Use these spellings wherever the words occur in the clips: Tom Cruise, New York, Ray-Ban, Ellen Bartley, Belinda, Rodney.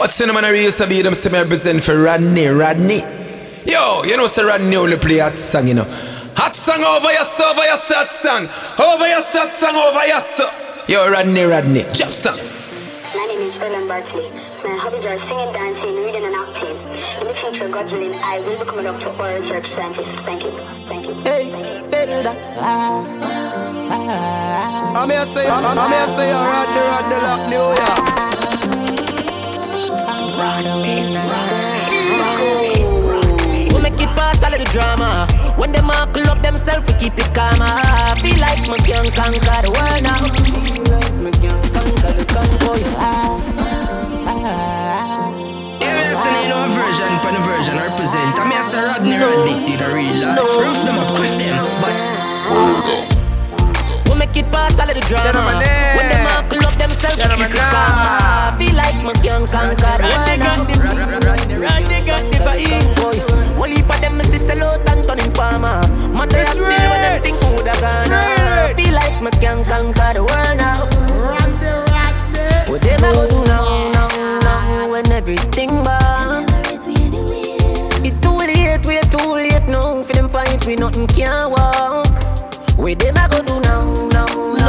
But cinnamon I used to be them see me represent for Rodney. Yo, you know sir Rodney only play hot song, you know. Hot song over your hot song. Over your hot song, over your song. Yo, Rodney, jump song. My name is Ellen Bartley. My hobbies are singing, dancing, reading and acting. In the future, God willing, I will become a doctor or a research scientist. Thank you. Hey, Belinda. I'm here to say, Rodney, lock New York. We make it pass a little drama. When them all club themselves, we keep it calm. I feel like me can conquer the world now. You're listening to a version, pan a version, represent. I'm here to say Rodney, did a real life. Roof them up, quiff them, but make it pass a little drama. When them all club themselves, we keep it calm. Feel like my young conquer Rodney got the vibe. One heap of them is a lot and turning farmer. Man, they are still when them think who da gonna. Feel like my young conquer the world now. What them a go do now? When everything bad, it's too late, we're too late now. For them fight, we nothing can walk. What them a go do now? No.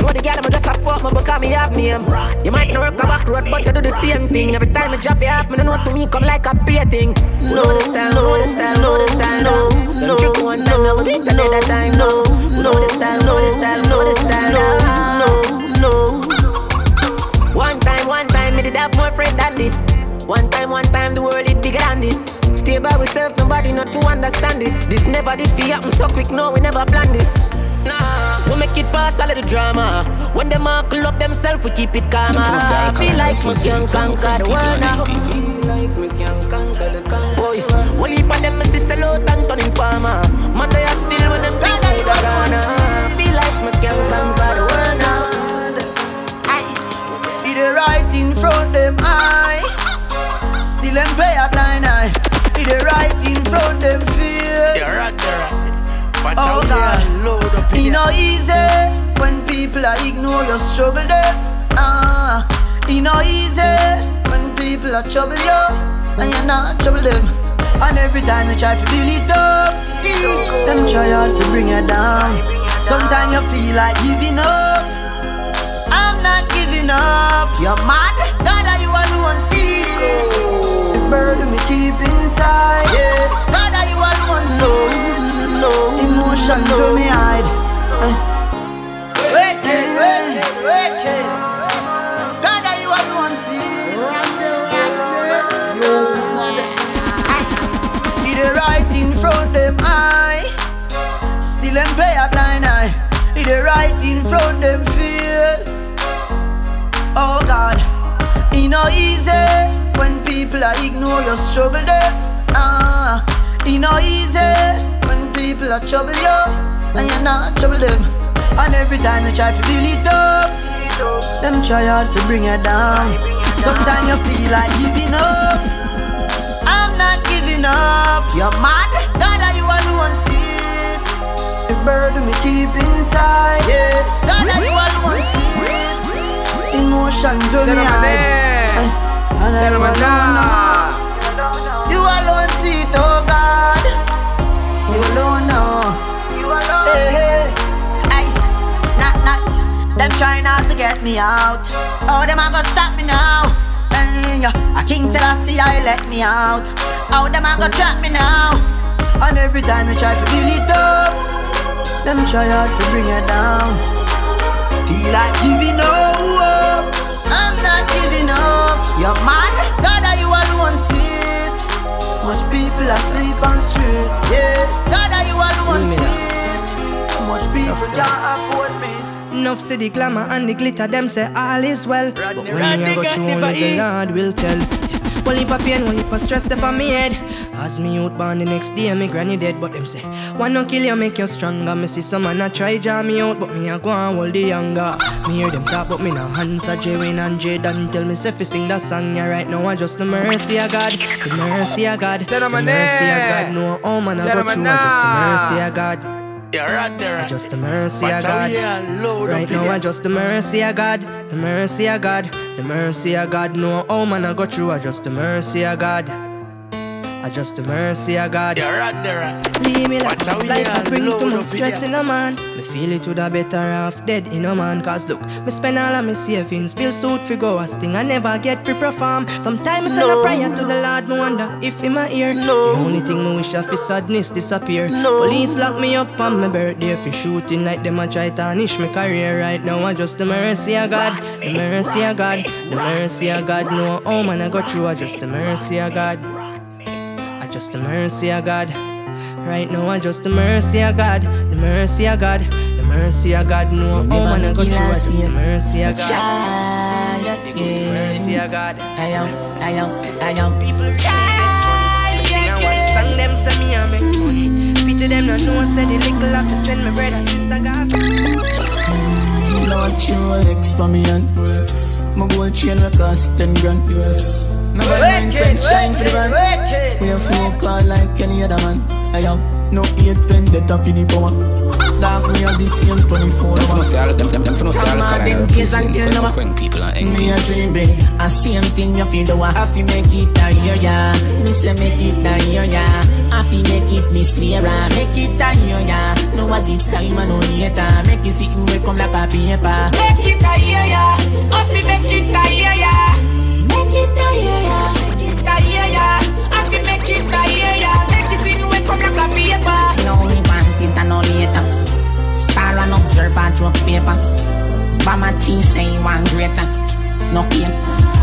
Know the girl, I'm just a fuck, man, because I have name. You might not work a back road, but you do the same thing. Every time I drop you off, I don't know to me, come like a painting. Know the style. Don't you go one time, now we do it another time, no. Know the style. One time, I did have more friends than this. One time, the world is bigger than this. Stay by yourself, nobody not to understand this. This never did fi happen so quick, no, we never planned this. Nah, we make it pass a little drama. When them all club themselves, we keep it calm. I feel like we can conquer the world now. Well, if on them is a lot and turning farmer. Man, they are still when them think we da gonna. Feel like we can conquer the world now. It is right in front them eye. Still and pay a blind eye. It is right in front them face. Right. Oh God, it's not easy when people are ignore your struggle there. It's not easy when people are trouble you and you're not trouble them. And every time you try to build it up, them try hard to bring you down. Sometimes you feel like giving up. I'm not giving up. You're mad. God, are you alone? See it. Burden me keep inside, yeah. God, I want one soul. Emotions from me hide. Wicked. God, I want one seed. It is right in front them eye. Still and play a blind eye. It is right in front them face. Oh God, it no easy. When people are ignore your struggle there. It's not easy when people are trouble you and you're not trouble them. And every time you try to build it up, them try hard to bring you down. Sometimes you feel like giving up. I'm not giving up. You're mad. God, are you alone? See it. The burden we keep inside. Yeah. God, are you alone? See it. Emotions on me hide. And tell me now, you alone see it, oh God. You alone know. Hey, nuts. Them try not to get me out. Oh, them a go stop me now. A king Selassie I let me out. Oh, them a go trap me now. And every time you try to build it up, them try hard to bring you down. Feel like giving up. I'm not giving up. You're mad. God, are you alone? See it. Much people asleep on street. Yeah. God, are you alone? See it. Much people can't afford me. Enough see the glamour and the glitter. Them say all is well, but when you got you only the Lord will tell. One heap of pain, one heap of stress step on me head. As me out born the next day, me granny dead. But them say, one no kill you, make you stronger. Me see some man a try jar me out, but me a go and hold the younger. Me hear them talk, but me no answer. J-Wayne and J-Dan tell me say fi sing that song. Yeah, right now I just the mercy of God. The mercy of God. The mercy of God. No, oh man, I go through, I just the mercy of God. You're right there. I just the mercy of God. Right now I just the mercy of God. The mercy of God. The mercy of God. No, oh man, I go through. I just the mercy of God. I just the mercy of God. You're right there. Leave me like life I bring too much stress in a man. Me feel it would a better half dead in a man. Cause look, me spend all of me savings, bill suit for go a sting. I never get free perform. Sometimes I send a prayer to the Lord, me wonder if him a hear. No. The only thing me wish of is sadness disappear. No. Police lock me up on my birthday for shooting like them a try tarnish my career. Right now I just the mercy of God. The mercy of God. The mercy of God. No, oh man, I go through. I just the mercy of God. I just the mercy of God. Right now I just the mercy of God, the mercy of God, the mercy of God. No, oh man, I go through. I just the mercy of God, the mercy of God. I am. People try. Sing a one song, them say me a make money. Pity them not know I said the little have to send my brother, sister, guys. Lord, you Rolex for me and my gold chain will cost 10 grand. My bad mindset shine for the band. We a fool call like any other man. I have no 8 pen that up in the power. Dark me a this young 24 hours. Me a dreaming, a same thing up in the war. Have to make it a year, yeah. Me say make it a year, yeah. Have to make it, me swear, make it a year, yeah. No what it's time and no later. Make it sit and wake up like a paper. Make it a year, yeah. Have to make it a year, yeah. Make it a year, yeah. Make it a year, yeah. Have to make it a year, yeah. Make it sit and wake up like a paper. No, we want it and no later. Star and observer drop paper. Bama tea say one greater. No cake,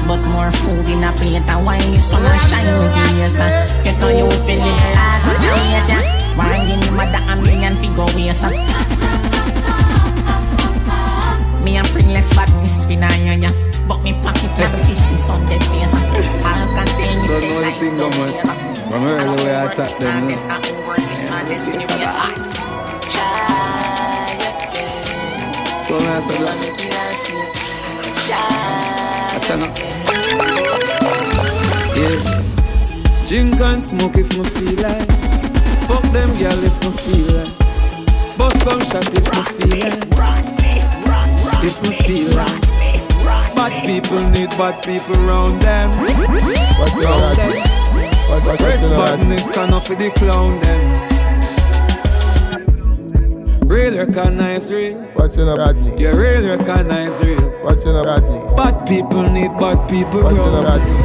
but more food in a plate. Why the sun a shine with the laser? Get on you with the little lad with the later. Why the mother and bring and pig a waser? Me a bring less badness for na ya. But me pocket and pieces on the face. All can tell me say life don't fair. I don't want to turn this up over this man. This is the best. So nice of that. Yeah. Drink and smoke if me feel like. Fuck them girl if me feel like. Bust some shot if me feel like. If me feel like. Bad people need bad people round them. What's your name? Rich badness and off with the clown them. Real recognize real. What's in a Rodney? Yeah, real recognize real. What's in a Rodney? Bad people need bad people. What's in a Rodney?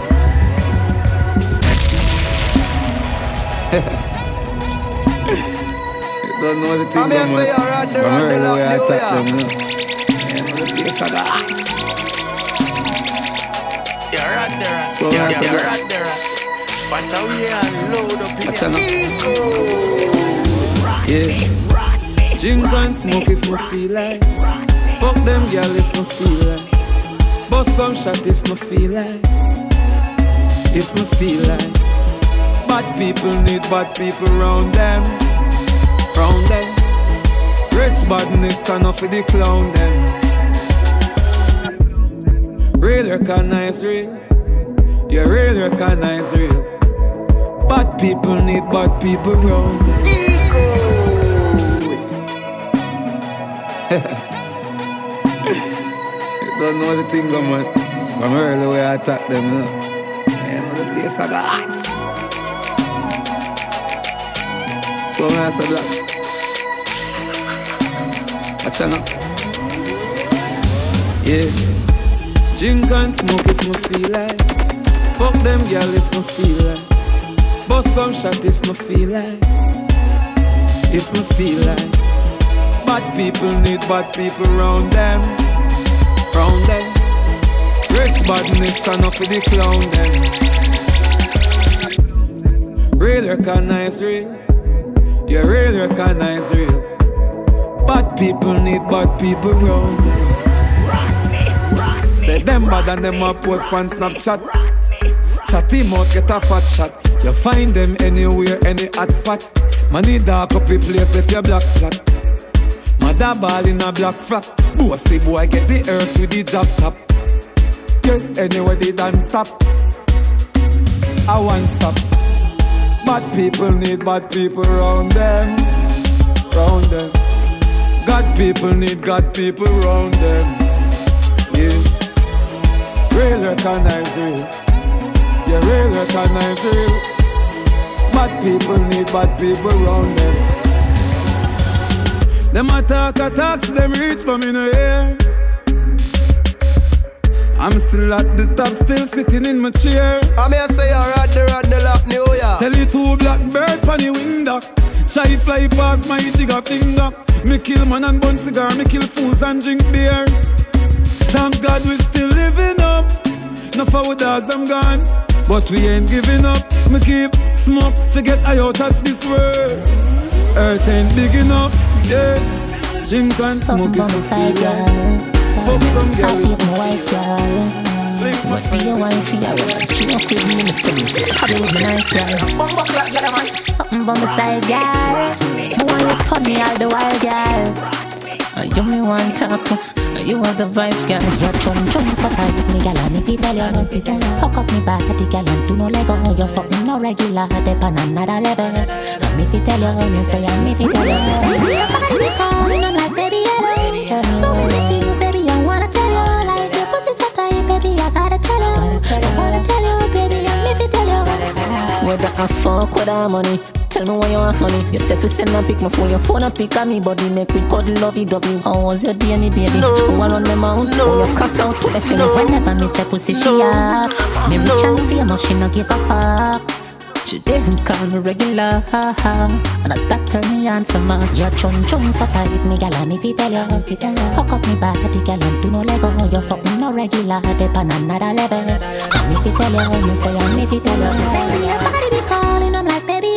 You don't know the thing. I'm here say you're Rodney, Rodney, Rodney, I attack them. You know the place of the heart. You're Rodney, so you're Rodney. But how we are load up in your ego. Yeah. Drink and smoke if me feel like. Fuck them girl if me feel like. Bust some shot if me feel like. If me feel like. Bad people need bad people round them. Round them. Rich badness and off with the clown them. Real recognize real. Yeah, real recognize real. Bad people need bad people round them. You don't know the thing, man. From early way I attack them, you know. You know the place I got hot. So nice of that. Watch out. Yeah. Drink and smoke if me feel like. Fuck them girl if me feel like. Bust some shot if me feel like. If me feel like. Bad people need bad people round them. Round them. Rich badness and off with the clown them. Real recognize real. Yeah, real recognize real. Bad people need bad people round them. Say them bad and them a post on Snapchat. Chat him out, get a fat shot. You find them anywhere, any hot spot. Money dark up the place, left your black flat. Mother ball in a black flat. Bossy boy get the earth with the job top. Yeah, anyway they don't stop. I won't stop. Bad people need bad people round them, round them. God people need God people round them. Yeah. Real recognize real. Yeah, real recognize real. Bad people need bad people round them. Them attack, them reach, but me no hear. I'm still at the top, still sitting in my chair. I'm here say I Rodney lap New York. Tell you two blackbird pan the window. Shy fly past my jigger finger. Me kill man and bun cigar, me kill fools and drink beers. Thank God we still living up. No for our dogs I'm gone, but we ain't giving up. Me keep smoke to get high out of this world. Earth ain't big enough, yeah. Drink and smoke is a side girl. Fuck some girl with my wife, girl. What do you want for your joke with me, me say me stab you with my knife, girl. Bumbo clock, girl, I'm on. Something by my side, girl. Boy, you turn me all the while, girl. You me want to talk to, you are the vibes, girl. Your chum so tight with me, girl. And if you tell you, hook up me body, girl. And do no Lego, you fuck me no regular. Dep on another level. And if you tell you, you say, and if you tell you, your body be calling, I'm like, baby, hello. So many things, baby, I wanna tell you. Like, your pussy so tight, baby, I gotta tell you. I wanna tell you, baby, and if you tell you. Whether I fuck with our money, tell me why you want honey. You say if you send a pic, my phone, your phone a pic at me body. Make me cuddle love you, dub you. How was your day, me baby? No. One on the mount, no. You cuss out to the feeling. No. Whenever me say pussy, she up. Me rich and famous, she no give a fuck. She even call me regular. And that turn me on so much. Your chum so tight, me gal, and if you tell you, hook up me body, gal, and do no Lego. You fuck me no regular, dep on another level. And if you tell you, me say, and if you tell you, baby, your body be calling, I'm like, baby.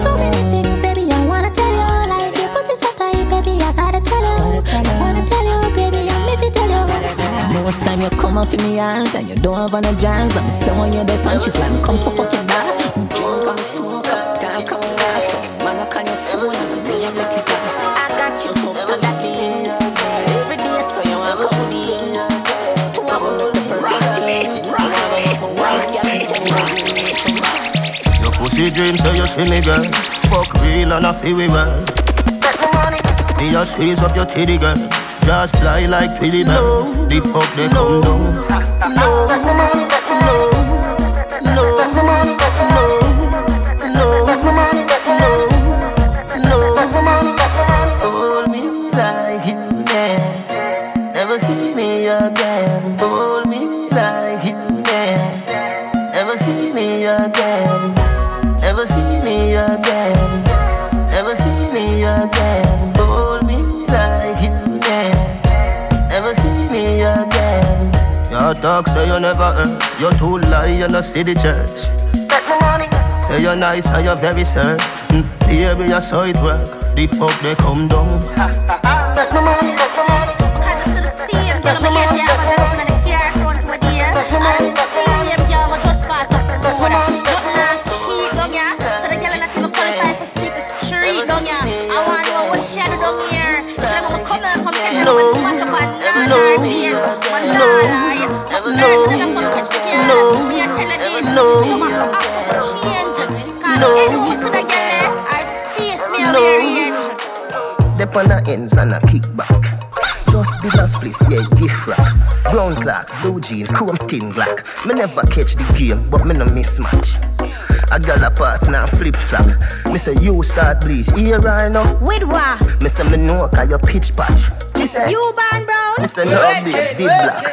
So many things, baby, I wanna tell you. Like your pussy so tight, baby, I gotta tell you. I wanna tell you, baby, I'm if you tell you. Most time you come off in me out and you don't have an adjance. I'm someone you're the punches and come for fucking back. I'm drunk, I'm smoke, I'm dark, I'm laugh. Man, I can your fools and I'm really empty. I got you hooked on that thing. Every day so you want to see me. Tomorrow look the perfect day. Wife, girl, it's a movie. Pussy dreams, so you see me, girl. Fuck real and I feel we well. Me just squeeze up your titty, girl. Just fly like Twilly, no. The fuck they no. Come down. No, no. Hold me like you can. Never see me again. Hold me like you can. Never see me again. Never see me again. Never see me again. Hold me like you can. Never see me again. Your talk say you never earn. You too lie and I see the church. Take my money. Say you're nice and you're very certain. Baby, I saw it work. The fuck they come down. Take my money. Take my money. Take my money. No. Dep on the ends and a kickback. Just be that spliff, yeah, gift wrap. Brown cloth, blue jeans, chrome skin black. Me never catch the game, but me no mismatch. I got a pass now, flip flop. Me say you start bleach, here I know. With what? Me say me know cause your pitch patch. She say you born brown. Me say no babes did black.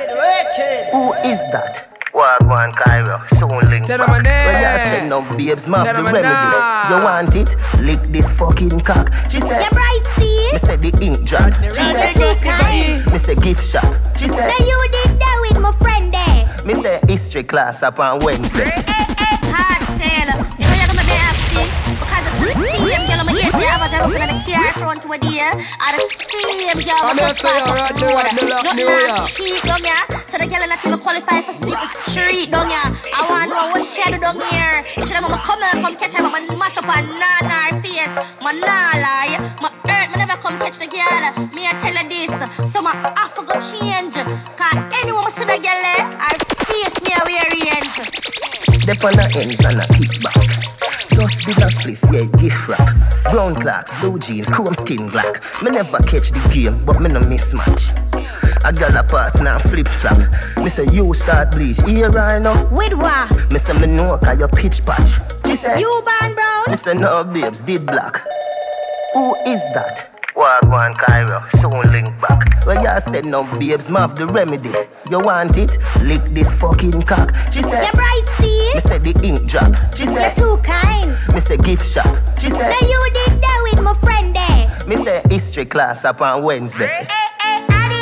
Who is that? Wagwan Cairo, soon link back. When you say no babes, map the remedy. You want it? Lick this fucking cock. She said, the bright sea. Me said the ink drop. She said, me say gift shop. She said, no, you did that with my friend there. Me say history class up on Wednesday. Hard sale. You know you're gonna be acting. Because the system, you're gonna be acting. open and care front with you. And the same girl I'm going to say alright, they want to lock New York. So the girl not even qualified for sleep with street down here. I want to know what she do down here. You should have come catch her, but I mash up her nana her face. I nah lie, my hurt, I never come catch the girl. Me I tell her this, so my half go change. Cause anyone see the girl, I face me a range. Dep on the ends and a kickback. Just be not split, yeah, gift wrap. Brown cloth, blue jeans, chrome skin black. Me never catch the game, but me no mismatch. A gal a pass, now flip flop. Me say you start bleach, here I know. With what? Me say me know, cause you pitch patch. She say you born brown? Me say no babes, did black. Who is that? Wagwan Cairo, soon link back. Well, you said no babes, mouth the remedy. You want it? Lick this fucking cock. She said, you're bright, see? Me said the ink drop. She said, you're too kind. Me said gift shop. She said, no, you did that with my friend there. Me said history class up on Wednesday. Hey, hey, Addy.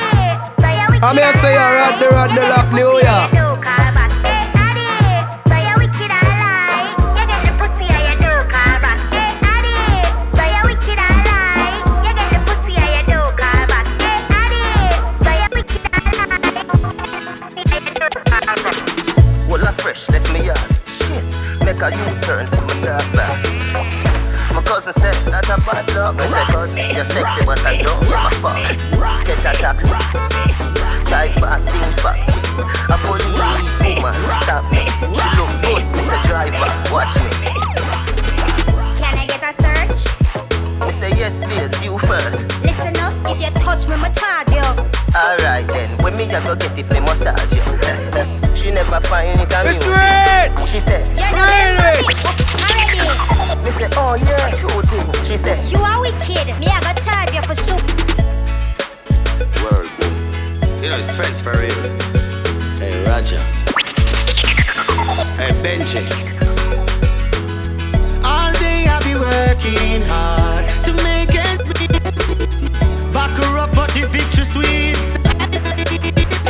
So you're with I'm here to say, you're Rodney, lock New York. Make a U-turn for my dark glasses. My cousin said that a bad luck. I said, cousin, you're sexy but I don't get my fuck. Catch a taxi, drive fast, sing facts. A police woman stop me. She look good, I said, driver, watch me. Can I get a search? I said, yes, ladies, you first. Listen up, if you touch me, I'ma charge you. Alright then, when me I go get it, me massage you. She never find it amusing. She said, me say, oh yeah, true thing. She said, you are wicked. Me I go charge you for sure. Word, you know it's friends for real. Hey Roger. Hey Benji. All day I be working hard to make it real. Back her up but the victory sweet.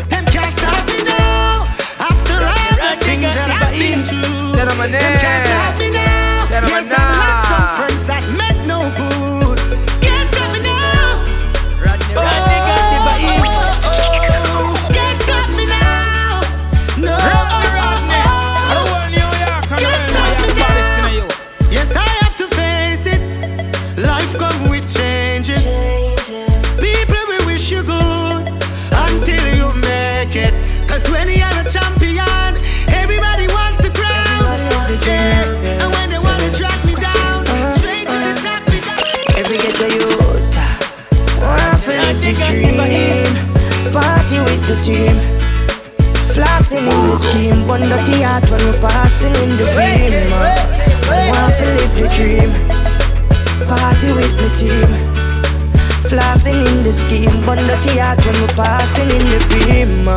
Them can't stop me now. After all the things that I've been through, them can't stop me now. Yes, I lost some friends that meant no good. Can't stop me now. Rodney, can't stop me now. No, Rodney. New York, can't stop me now. Yes, I have to face it. Life comes with changes. People, we wish you good until you make it. 'Cause when you're a champion, everybody wants the crown. Yeah. And when they want to track me down, straight to the top, me down. Every ghetto youth, wanna feel the dream. Party with the team, flossing in the scheme. Burn dirty heart when we're passing in the rain. Wanna feel the dream. Party with the team, flossing in the scheme. Burn dirty heart when we're passing in the beam.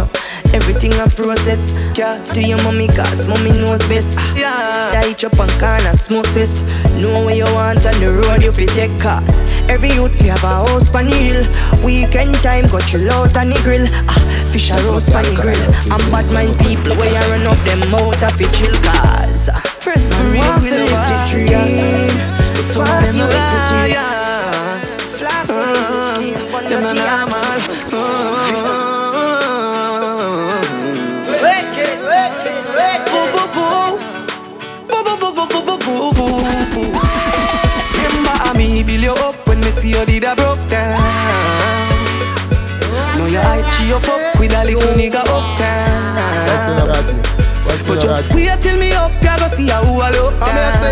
Everything I process, yeah. To your mommy, cause mommy knows best. Yeah. Die chop and canna smoke this. Know what you want on the road, you feel take cars. Every youth fi have a house pan the hill. Weekend time, got chill out on the grill. Fish a roast pan the grill. And bad mind people, where you run up them out of fi chill cars. Friends for real, we know the dream. It's what you with the dream. Flashy in the scheme, but not the build you up when me see you did a broke down. Know your hype, you fuck with a little nigga up down. But just wait till me up, you go see how I look down.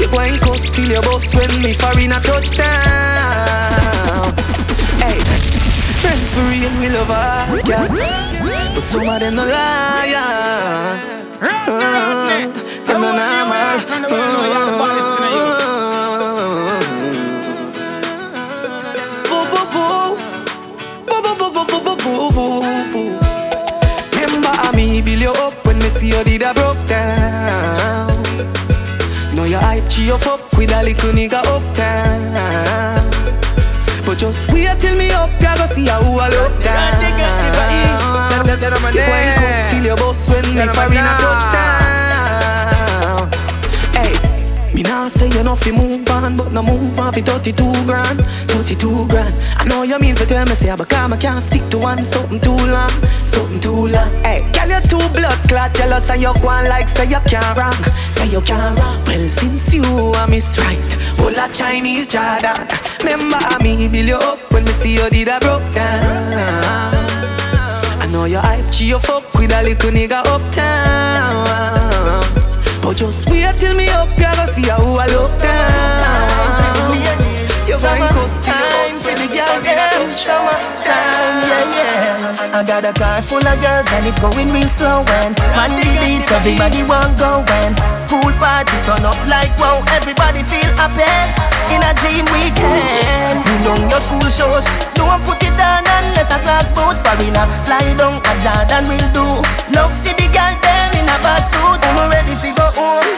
You go and cuss till your boss when me foreign a touchdown. Hey, friends for real, we love her, yeah. But some of them no lie, them no normal. Remember I me build you up when me see you did a broke down. Know your hype, cheer you fuck with a little nigga up down. But just wait till me up, you go see how I look down. You go and cuss till your boss when me foreign a touchdown. Hey, Me now say you know fi move on, but no move on fi 32 grand, 32 grand. I know you mean for tell me say, but come I can't stick to one something too long, something too long. Hey, girl you too blood clot jealous and you go on like say you can't rap, say you can't rap. Well since you are Miss Right, whole a Chinese Jordan. Remember me build you up when me see you did a broke down. I know you hype, she you fuck with a little nigga uptown. But just wait till me up, you gonna see how I look down. You're going cause time for the girl them shower time, yeah, yeah. I got a car full of girls and it's going real slow and man the beach, everybody want going. Pool party turn up like wow, everybody feel happy in a dream weekend. You know your school shows, don't put it on unless a class boat foreigner. Fly down a Jordan will do. Love see the girl them in a bad suit, I'm ready to go home.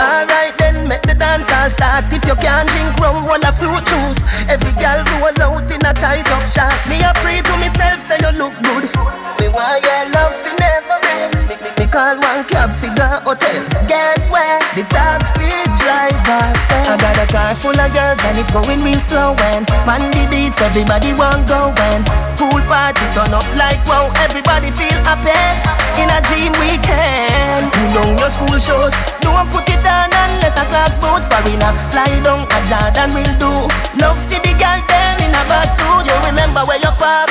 Alright then, make the dance all start. If you can't drink rum, roll a fruit juice. Every girl roll out in a tight up shot. Me a pray to myself, say you look good. Me why your love you never end. Me call one cab for the hotel. Guess where? The taxi driver said I got a car full of girls and it's going real slow and man the beach, everybody want going. Pool party turn up like wow, everybody feel happy in a dream weekend. You know your school shows, don't put it on unless a class boat foreigner. Fly down a Jordan will do. Love see the girl them in a bad suit. You remember where you park?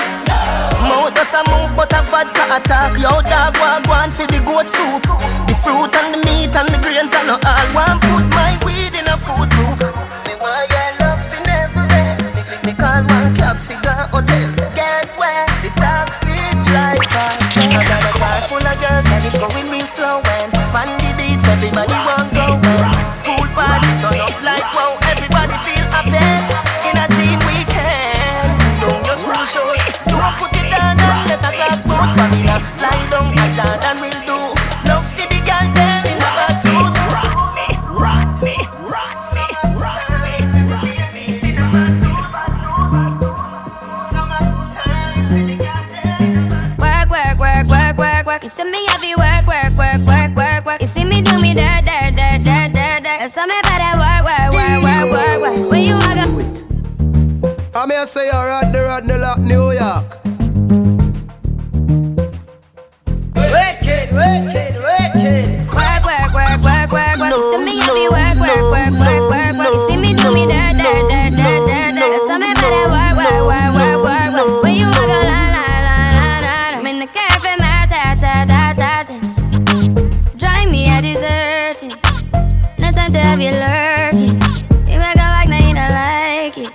Mouth does a move but a vodka attack. Your dog wagwan for the goat soup. The fruit and the meat and the grains and the all. One put my weed in a food loop. Me why I love you never end. Me call one cab for the hotel. Guess where? The taxi driver. I got a car full of girls and it's going real slow and on the beach everybody want go. Pool party turn up like wow, everybody feel happy in a dream weekend. Don't your school shows, don't put it down unless I got sports for me. Fly down a Jordan will do. Love see the girl them in a bad suit. Work. You see me heavy work. You see me do me dirt. You saw me better work. Where you are going? I'm here to say you're Rodney like New York. Wicked. Work. No, you see me heavy work. You see me do me dirt. You saw me better work. Where you are going? Have you lurking? You back go back now, you don't like it.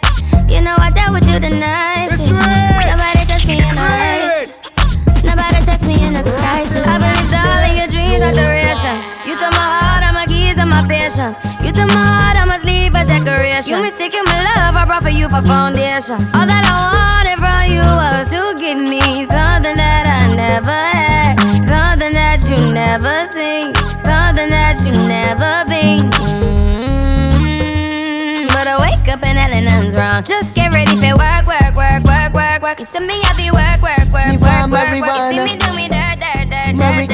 You know I dealt with you the nicest. Nobody touched me in a crisis. Nobody text me in a crisis. I believed all in your dreams are duration. You took my heart, all my keys, and my patience. You took my heart, I must leave a decoration. You mistaken my love, I brought for you for foundation. All that I wanted from you was to give me something that I never had, something that you never seen, something that you never been. Up and Ellen, nothing's wrong. Just get ready for work. You see me, I be work. You see me do me dirt. So me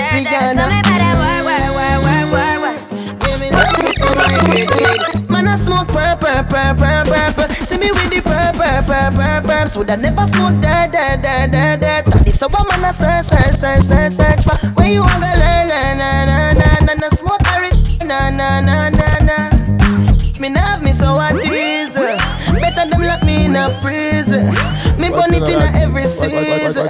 better work. Give me that. Man, I smoke purple. See me with the purple. So I never smoke dirt. That is a woman I search for. Where you wanna na smoke na. Me nav me so a diesel. Better them lock me in a prison. Me burn it in a every season.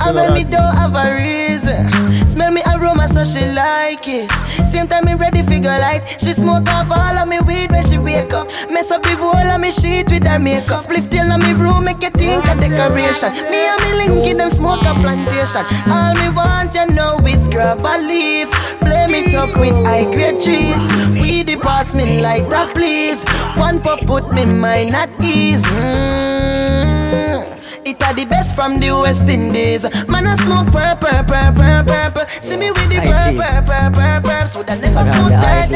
I make me don't have a reason. Smell me aroma so she like it. Same time me ready figure light. She smoke off all of me weed when she wake up. Mess up the whole of me sheet with her makeup. Split tail on me room make you think a decoration. Me and me linky them smoke a plantation. All me want you know is grab a leaf. Blame it up with high grade trees. We the pass me like that please. One puff put me mind at ease. It are the best from the West Indies. Man I smoke purple. See me with the purple. So that never smoke that.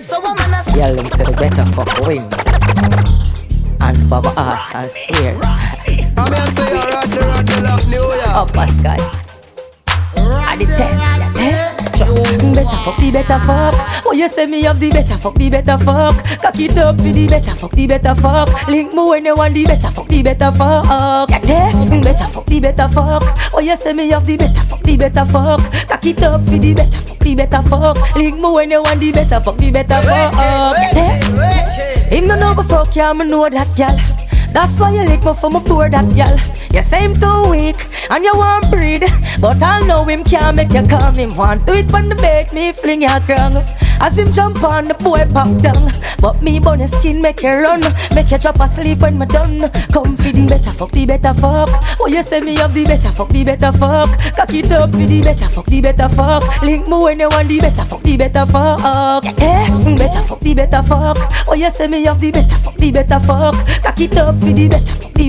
So a man I smoke. Yeah, let me say the better for win. And Baba Art and Swear. I'm here say you're at the Rodney of New York. Upper sky. At the 10. ya. Better fuck, oh you say me up the better fuck, cock it up for the better fuck, link me when you want the better fuck, yeah there, the better fuck, oh you say me up the better fuck, cock it up for the better fuck, link me when you want the better fuck, yeah there, him no know fuck ya, me know that gal. That's why you lick me from a board that gal. You say him too weak and you won't breathe, but I know him can't make you calm. Him want to it on the bed, me fling your crown. As him jump on the boy pop down, but me bunny skin make you run, make you drop asleep when me done. Come for the better fuck, oh you say me up the better fuck, cock it up for the better fuck, link me when you want the better fuck, yeah eh? The better fuck, oh you say me up the better fuck, cock it up for the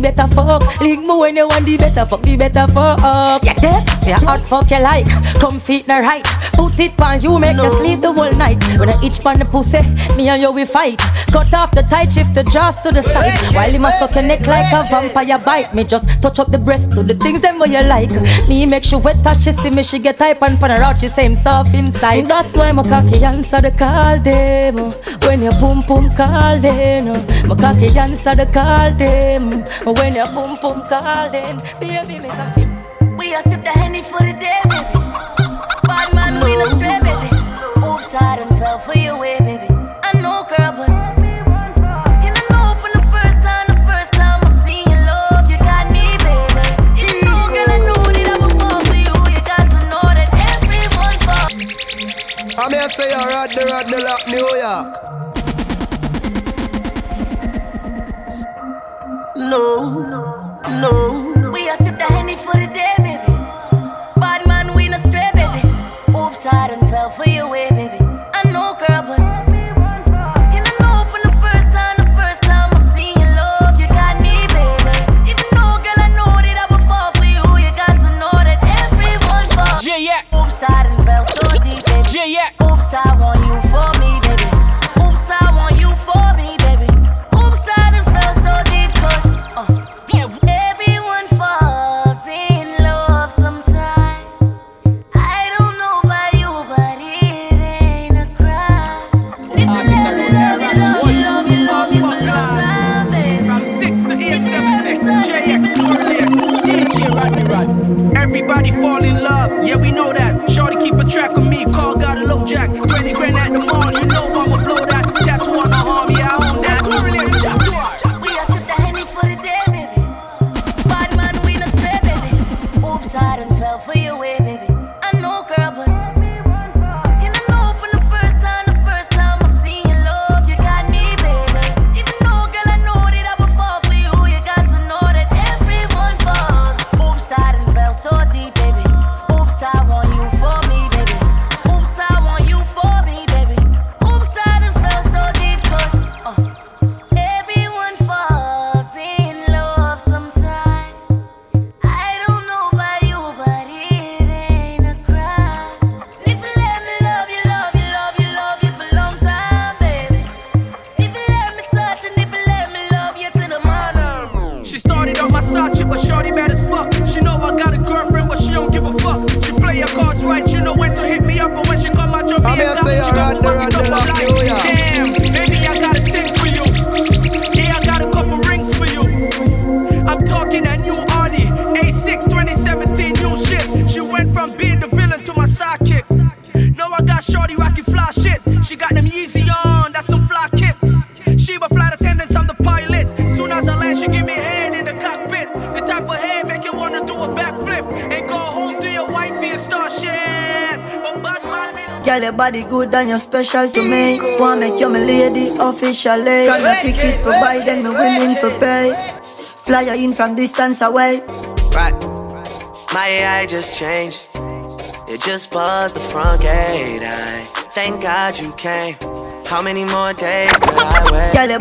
better fuck, link me when you want the better fuck, yeah deaf, say hot fuck you like, come feet no right, put it on you make you sleep the whole night. When I itch pan the pussy, me and you we fight. Cut off the tight, shift the jaws to the side. While him a suck your neck like a vampire bite, me just touch up the breast to the things them what you like. Me make she wet as she see me, she get hype and pan her out, she say him soft inside. That's why my cocky answer the call them. When you boom boom call them, my cocky answer the call them. When you boom boom call them, baby me cocky. We a sip the Henny for the day, baby. Bad man, we no stray, baby. Oops, I done fell for your way, baby. I know, girl, but you don't know from the first time I seen your love, you got me, baby. You know, girl, I knew that I would fall for you. You got to know that everyone fall. I'm here say you're at the Rodney Lock, New York. No. We a sip the Henny for the day, baby. Bad man, we no stray, baby. Oops, I done fell for your way, baby. I know, girl, but you don't know from the first time I seen your love, you got me, baby. Even though, girl, I know that I would fall for you. You got to know that everyone's fall. Yeah. Oops, I done fell so deep, baby. Yeah. Oops, I want you for me, baby. Oops, I want you for me, baby. Oops, I done fell so deep, cause everybody fall in love, yeah we know that. Shorty keep a track of me, call got a low jack. Granny at the mall, you know I'ma blow that. Tattoo on the arm, yeah I own that. We a sip the Henny for the day, baby. Bad man, we no stay, baby. Oops, I done fell for your way, baby. I know, girl, but you don't know from the first time I seen your love, you got me, baby. Even though, girl, I know that I would fall for you. You got to know that everyone falls. Oops, I done fell so deep, baby. Oops, I want you for me, baby. Oops, I want you for me, baby. Oops, I done fell so deep, cause everyone falls in love sometime. I don't know about you, but it ain't a crime. If you let me love you for a long time, baby. If you let me touch and if you let me love you till the morning. She started on my side, but shorty bad as fuck. She know I got a girlfriend, but she don't give a fuck. She play her cards right, you know when to hit me up, and when she call my job, she gonna work it up my life. Damn, baby, I got a thing for you. Yeah, I got a couple rings for you. I'm talking that new Arnie, A6 2017 new shit. She went from being the villain to my sidekick. Now I got shorty rocking fly shit. She got them Yeezy on, that's some fly kicks. She my flight attendants, I'm the pilot. Soon as I land, she give me head in the cockpit. The type of head make you wanna do a backflip and go home to your wifey and start shit. But bad man, girl, your body good and you're special to me. Wanna make you my lady officially. Got my ticket for buy, then my women for pay. Fly you in from distance away. Right, my AI just changed. It just buzzed the front gate. I thank God you came. How many more days could I wait? I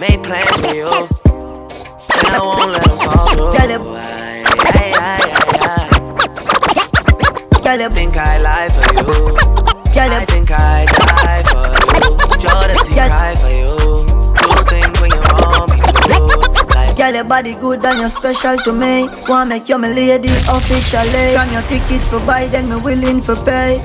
made plans for you, and I won't let them fall through. I think I lie for you. I think I die for you. Jodeci cry for you. Do things when you're on me too. Like, girl, your body good and you're special to me. Wanna make you my lady officially. From your ticket for buy, then me willing for pay.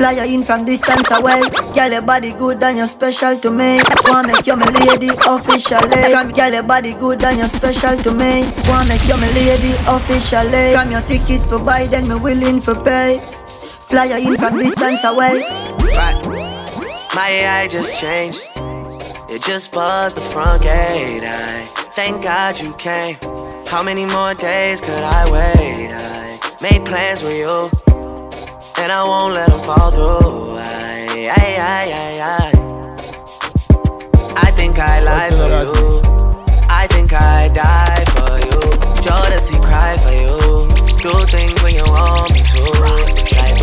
Fly you in from distance away. Girl, your body good and you're special to me. Wanna make you my lady officially. Girl, your body good and you're special to me. Wanna make you my lady officially. From your ticket for buy, then me willing for pay. Fly you in from distance away. Right. My AI just changed. It just buzzed the front gate. I thank God you came. How many more days could I wait? I made plans with you, and I won't let them fall through. I think I lie for you. I think I die for you. Jodeci cry for you. Do things when you want me to. Like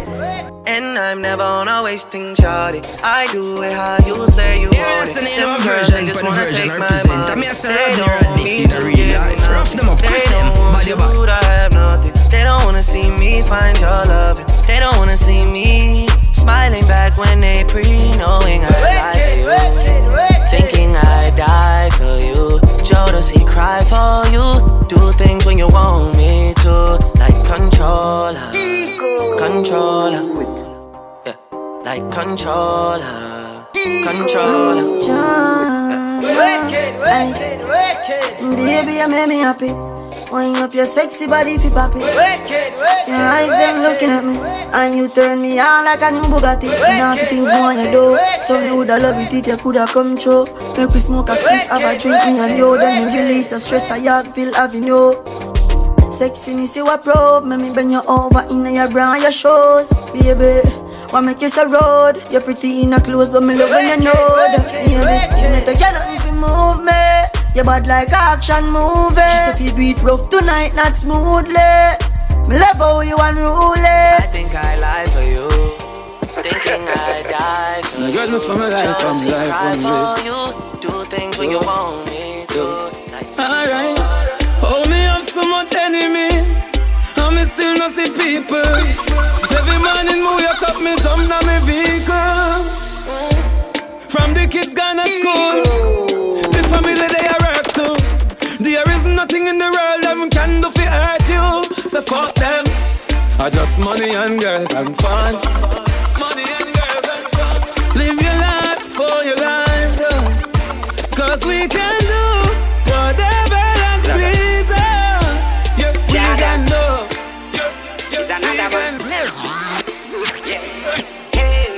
And I'm never on a wasting shawty. I do it how you say you want it. Them girls, they just wanna take my money. They don't want me to get nothing. They don't want you to have nothing. They don't wanna see me find your loving. They don't wanna see me smiling back when they pre-knowing I lie for you. Thinking I die for you. Jodeci cry for you. Do things when you want me to. Like controller, controller, yeah. Like controller, controller, yeah. Baby, you make me happy. Wind up your sexy body fi pop it. Your eyes them looking at me, and you turn me on like a new Bugatti. Now two things more you do. Some dude I love it if you coulda come through. Make we smoke a split, have a drink me and you. Then we release the stress I have, feel having you. Sexiness you a probe, make me bend you over in your bra and your shoes, baby. Why make you so rude? You're pretty in a clothes, but me love when you know that, baby. You need to get up if you move me. You bad like action movie. Just if you do it rough tonight, not smoothly. Me love how you unruly. I think I lie for you. Thinking I die for you. Jodeci cry for you. Do things when you want me to. Like alright. Oh, me have so much enemy, and me still not see people. Every morning me wake up, me jump down me vehicle. From the kids gone to school, the family they are. There is nothing in the world them can do fi hurt you. So fuck them. I just money and girls and fun. Money and girls and fun. Live your life for your life, though. Cause we can do whatever that pleases us. Yeah, we can do. She's another one. Yeah. Hey,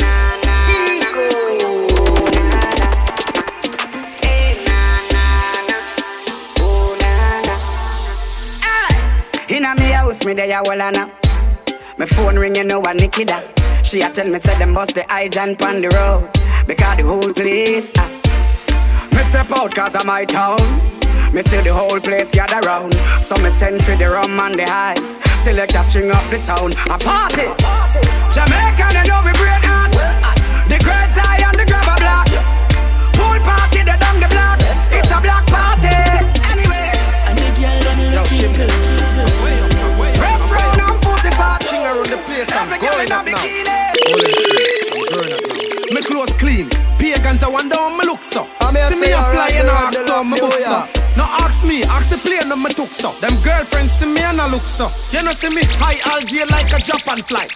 na, na, na. Inna me house, me dey a wallana. My phone ring, you know a Nikita. She a tell me say them bust the hydrant on the road because the whole place. Me step out cause of my town. Me see the whole place gather round. So me send for the rum and the highs. Select a string up the sound. A party. Jamaica, they know we break out. The great eye on the grabber block. Pool party, they down the block. It's a black party. Anyway, and the girl them looking good. The place I'm going up now. Me clothes clean, pagans are one down. Me looks up. See me a flying axe up, me books up. No ask me, ask the plane and me tooks up. Them girlfriends see me and I looks up. You know see me high all day like a Japan flight.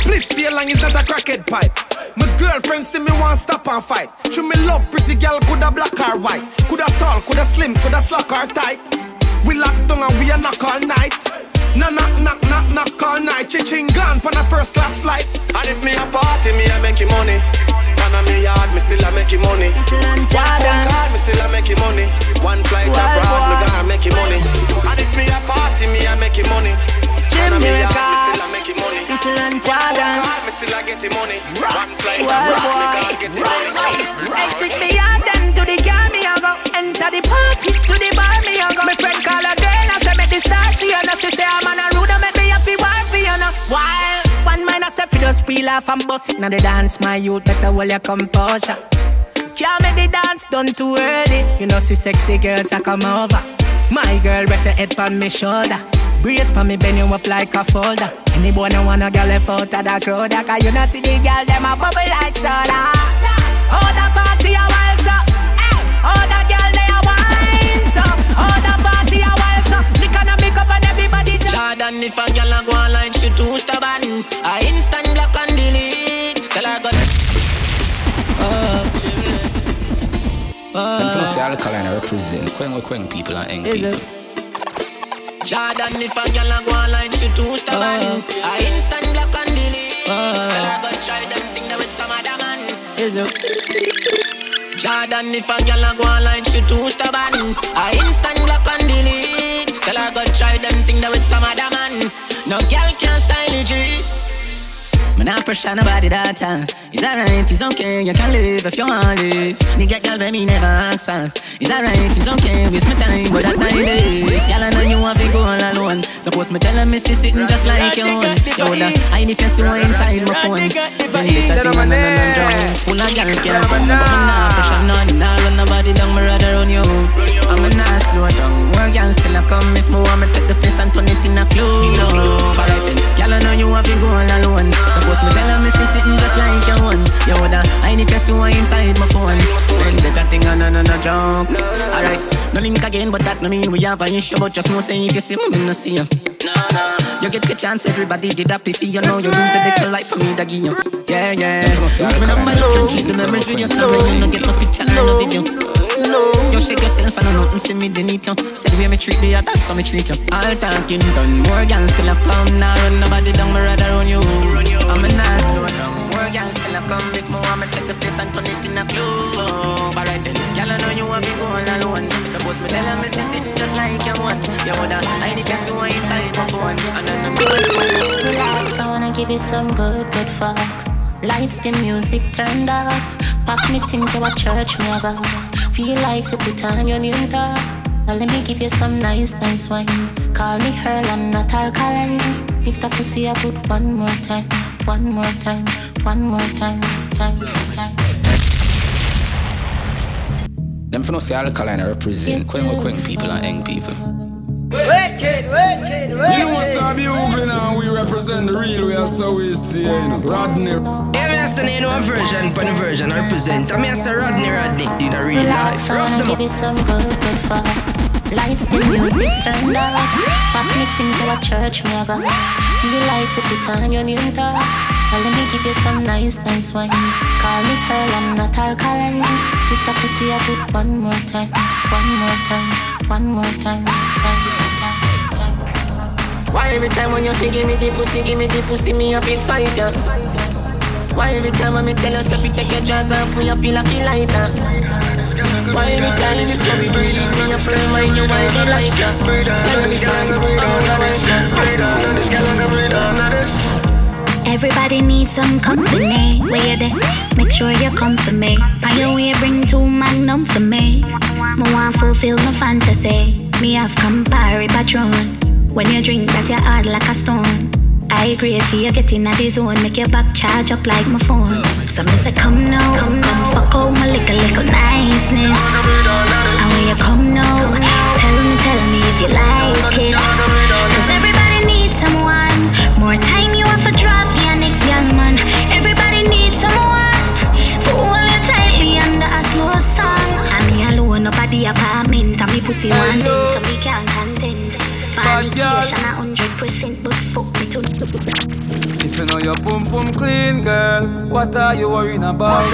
Split tail long is not a crackhead pipe. My girlfriend see me want stop and fight. True me love pretty girl, coulda black or white, coulda tall, coulda slim, coulda slack or tight. We lock down and we a knock all night. No knock, knock, knock, knock all night. Ching gone on a first class flight. And if me a party, me a make you money. Fan a me yard, me still a make you money. One phone call, me still a make you money. One flight abroad, me gotta make you money. And if me a party, me a make you money. Fan a me yard, me still a make you money. One phone call, me still a get you money. One flight abroad, me gotta get you money. Exit me yard and to the car me a go. Enter the party, to the bar me a go. My friend call again, I say make the start see you. She say I'm on a rude, make me happy wife, you know. Wild, one minus if you just feel off and bust it. Now the dance, my youth, better hold your composure. Can't make the dance done too early. You know, see sexy girls I come over. My girl, rest your head on me shoulder. Brace for me, bend you up like a folder. Any boy no wanna get left out of that crowd. Cause you not see the girl, them a bubble like soda. All the party a wild up. All the girl, they a wild up. All the party a wild up. Lick on a make up and everybody jump. Jordan, if a girl a go on like she too stubborn, I instant block and delete. Tell her go. Oh, I'm from Alkaline, I represent Quang people and young people. Jordan, if a girl a go online, she too stubborn. I instant block and delete. Girl, I got tried and think that with some other man. Jordan, if a girl a go online, she too stubborn. I instant block and delete. Girl, I got tried and think that with some other man. No girl can style it. Man, I pressure nobody that time. It's alright, it's okay, you can live if you want to live. Nigga, girl, baby, never ask for. It's alright, it's okay, waste my time, but that time is. Girl, I know you want to go all alone. Suppose me tell her me see sitting just like you own. Yo, that I need to see what inside my phone. Then later, thing I'm drunk. Full of girl, can't come. But I'm not pressure none, nah, run nobody down, my rather on you. I'm not slow down, more girls still have come. If me want me take the place and turn it in a clue. Alright then, girl, I know you want to go all alone. Suppose me tell her me see sitting just like you one. Yo, that I need to see what inside my phone. Then later, thing I'm drunk. Alright, no link again, but that no mean we have an issue. But just know say if you see me, me no see you. No. You get the chance, everybody did that piffy. You know you lose the dick life for me, doggy. Yeah. Use me number, you can keep the memories with your story. You no get no picture, no video. You shake yourself and nothing for me, they need you. Said way me treat the other, so me treat you. All talking done, more girls still have come. Now run nobody down, my rather on you. I'm a nice slow down, more girls still have come. If more, I'ma take the place and turn it in a club. Alright then, girl, I know you want me going alone. Suppose me tell her me see sitting just like you want. Your mother, I need to see what inside my phone. And then I'm good. Relax, I wanna give you some good fuck. Lights, the music turned up. Pack me things so I church me I go. Feel like the time you need her. Now let me give you some nice wine. Call me her and not alkaline. If that pussy I put one more time. Them for no say alkaline I represent Quang people and young people. Wicked. You must have you ugly now. We represent the real. We are so wasted. Rodney. I know a version, but a version I represent. I'm here, Sir Rodney, in a real life. Rough them up. Give you some good fuck. Lights, the music turned up. Pack me things to a church, me I go. Feel like at the time you need to. Well, let me give you some nice wine. Call me Pearl, I'm not alkaline. If that pussy I put one more time. Why every time when you think give me the pussy, me a big fighter? Why every time I tell yourself you take your jaws off, we feel like a lighter? Why every time you tell me you pray, mind you want to like that? Everybody needs some company, where they make sure you come for me. On your way, bring two magnum for me. I want to fulfill my fantasy. Me have Campari Patron. When you drink that, you hard like a stone. I agree if you get in the zone, make your back charge up like my phone. Some say come now, come fuck out my little niceness. And when you come now, tell me if you like it. Cause everybody needs someone. More time you want for draw for your next young man. Everybody needs someone. For all you tightly under a slow song. And me alone up at the apartment. And me pussy one thing, so me can't contend. Validation 100%, but fuck me too. If you know your pum pum clean, girl, what are you worrying about?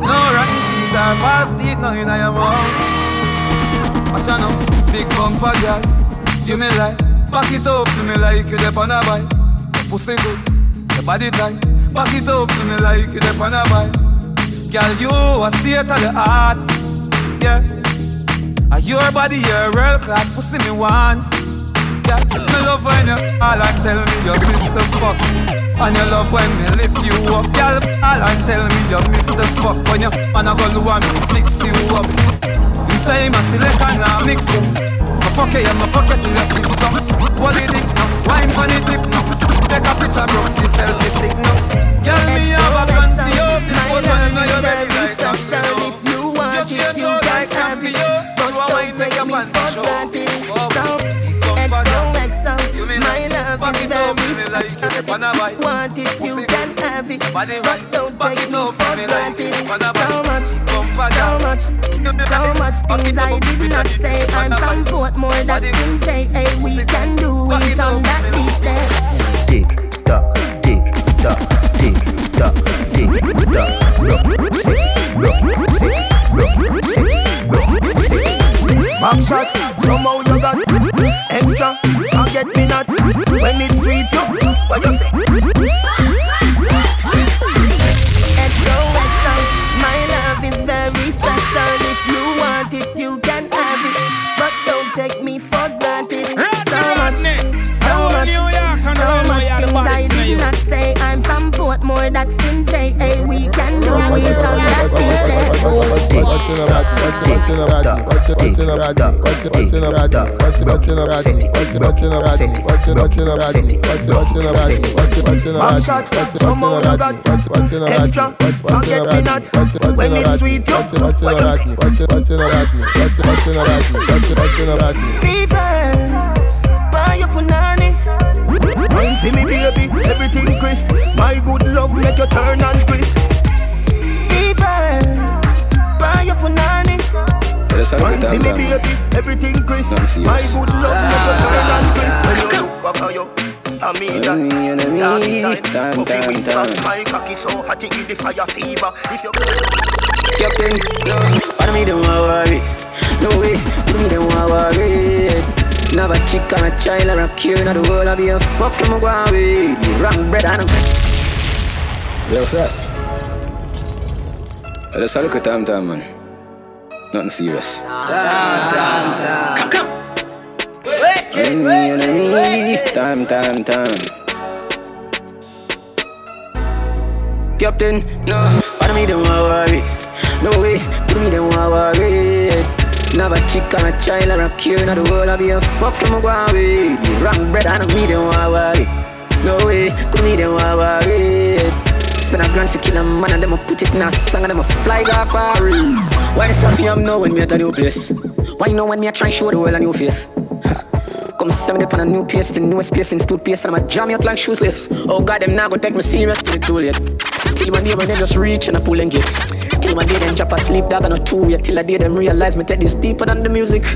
No rotten teeth or fast teeth, nothing I am out. Watch out now, big bumper girl, give me life. Back it up to me like you dep on a bike. Your pussy good, your body tight. Back it up to me like you dep on a bike. Girl, you a state of the art, yeah. Your body, your world class pussy me want. Yeah, me love when you fall and tell me you miss the fuck. And you love when me lift you up. Girl, fall and tell me you miss the fuck. When you man a go want me fix you up. You say me select and I mix you. My fuck you, my fuck you till you stick some. What did it? Wine funny clip now. Take a picture, bro. This selfie stick now. Girl, me have a fancy up. This was one in your belly like a show. If you want it, you got happy. But don't make me fuck that bitch. So, XOXO, my love is very special. Want it, you can have it. But don't make me fuck that bitch. So much. So much things I did not say. I'm from Portmore, that's in J.A. We can do it on that beach there. Tick tock, tick tock, tick tock, tick tock. Rock, sick, rock, sick, rock, sick, rock, sick. Back shot, somehow you got extra, forget me not. When it's sweet, you, what you say? XOXO. My love is very special. If you want it, you can have it. But don't take me for granted. So much things I did not say. I'm from Portmore, that's in J.A. We can do it on that beach there. Wine see me baby, everything crisp. My good love make you turn and crisp. Fever, buy your punani. Wine see me baby, everything crisp. My good love make you turn and crisp. When you look up how you, I mean that. Cooking with stuff, my cocky so hot it give the fire fever. If you Captain, no, me don't worry. No way, me don't worry. Never chick on a child or a kid in the world. I'll be a fucking Mugwari. Wrong bread and a... Yo, Frost. Let's have a look at Tam Tam, man. Nothing serious. Come. Wait. Tam. Captain, no. What me them a worry? No way, put me them a worry. Never chick on a child or a kid in the world. I'll be a fucking Mugwari. Wrong bread and me don't worry. No way, could me don't worry. Spend $1,000 for kill a man and them a put it in a song and them a fly off a reel. Why selfie I'm know when me at a new place? Why you know when me a try and show the world a new face? Come seven up on a new pace, the newest pace in toothpaste and I'ma jam me up like shoelace. Oh god, them now go take me serious till it's too late. Till one day when they just reach and I pull and get. Till one day them drop asleep, dog and a 2 year. Till a day them realize me take this deeper than the music.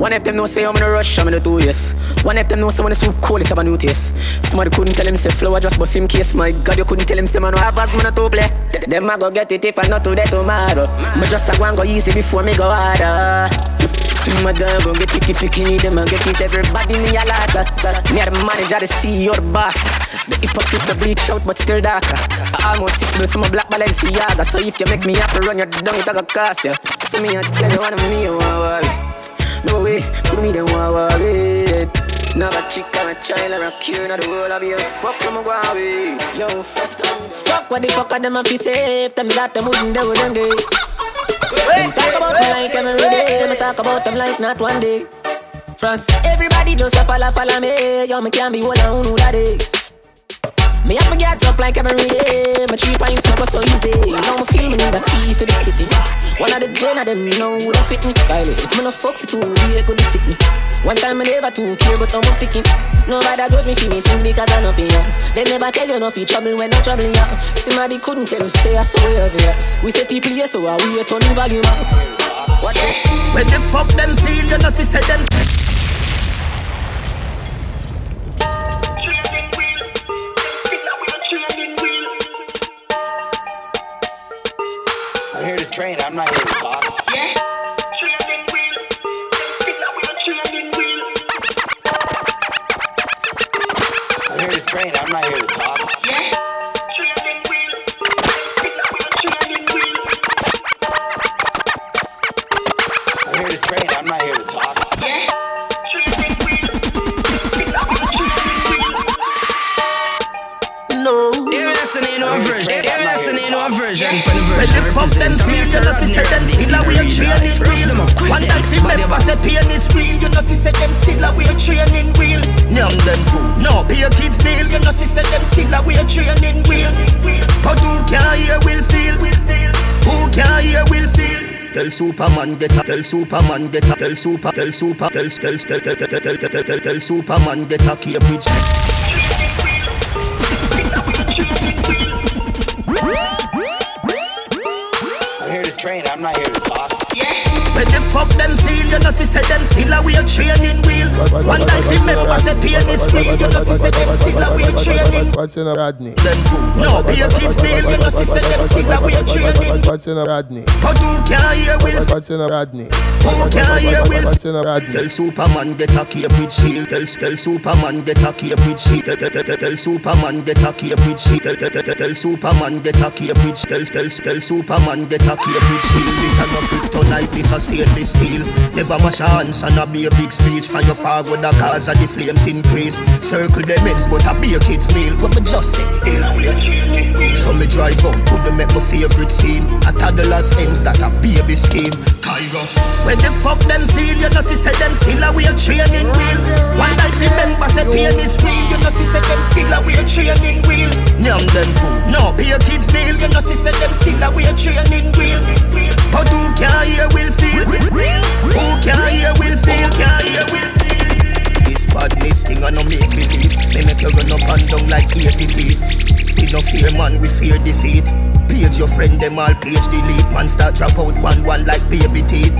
One if them know say I'm in a rush, I'm in a 2 years. One if them know say when the soup cold it have a new taste. Somebody couldn't tell him say flour just bust him case. My god, you couldn't tell him say man no have as man a to play. Them a go get it if I not today tomorrow. Me just a go and go easy before me go harder. My dog go get it if you can eat them and get it. Everybody me a loss. Me a the manager, the CEO, the boss. The hypocrite the bleach out but still darker. I almost 6 months I'm a black Balenciaga. So if you make me happy run your dung it a go cost ya. So me a tell you one of me don't worry. No way, put me don't worry. Never chick on a child or a kid in the world. I be a fuck from a guawi. Yo, first time. Fuck what the fuck of them a fi safe. Them that them wouldn't do them day. Them talk about me like every day. Them talk about them like not one day. France, everybody just a follow me. Yo, me can't be one and who that day. Me have to get up like every day. My 3 pints never so easy. Now me feel me need a key for the city. One of the gen of them, you know who don't fit me. Kylie, if me no fuck for 2 days, could be sick me. One time I never took care, but I'm up picking. Nobody got me for me things because I'm nothing, yeah. They never tell you nothing trouble when no trouble, yeah. Somebody couldn't tell you, say I saw you, yes. We say people here, so I will get on the volume up. What the? When the fuck them seal, you know she said them. I'm here to train, I'm not here to talk. Yeah. Training wheel. Stick that with a training wheel. I'm here to train, I'm not here to talk. Yeah. Training wheel. Stick that with a training wheel. I'm here to train, I'm not here to talk. Yeah. Training wheel. Stick that with a training wheel. No. They're listening to a version. But the fuck them seals, you know she said them still a way of training wheel. One time fi member say pain is real. You know she said them still a way training wheel. Nyam them fool, no pay kids meal. You know she said them still a way training wheel. But who can hear will feel? Who can hear will feel? Tell Superman get up, tell Superman get up, tell Superman get up here, bitch. I'm here to train, I'm not here to talk. When the fuck them seal, you know she said them still a wheel training wheel. One time she member said pain is real, you know she said them still a wheel training. What's in a Rodney? Them fool, no pay kids meal, you know she said them still a wheel training. What's in a Rodney? But who can hear will? What's in a Rodney? Who can hear will? What's in a Rodney? Tell Superman get a capit shield, tell Superman get a capit shield, tell Superman get a capit shield, tell Superman get a capit shield, tell Superman get a capit shield. This a no kryptonite, this a stainless steel. Never mash a hands and a be a big speech. Fire forward the cause of the flames increase. Circle the ends but a be a kid's meal. But me just say so me drive up to the make my favorite scene. A toddler's ends that a baby scheme. Tiger. When the fuck them seal, you know she said them still a wheel training wheel. One time she member said pain is real. You know she said them still a wheel training wheel. Nyam them fool, no pay a kid's meal. You know she said them still a wheel training wheel. But who can hear will feel? Who can hear will feel? This badness thing I no make believe. They make you run up and down like 80 thieves. We no fear man, we fear defeat. Page your friend, them all page delete. Man start drop out one like baby teeth.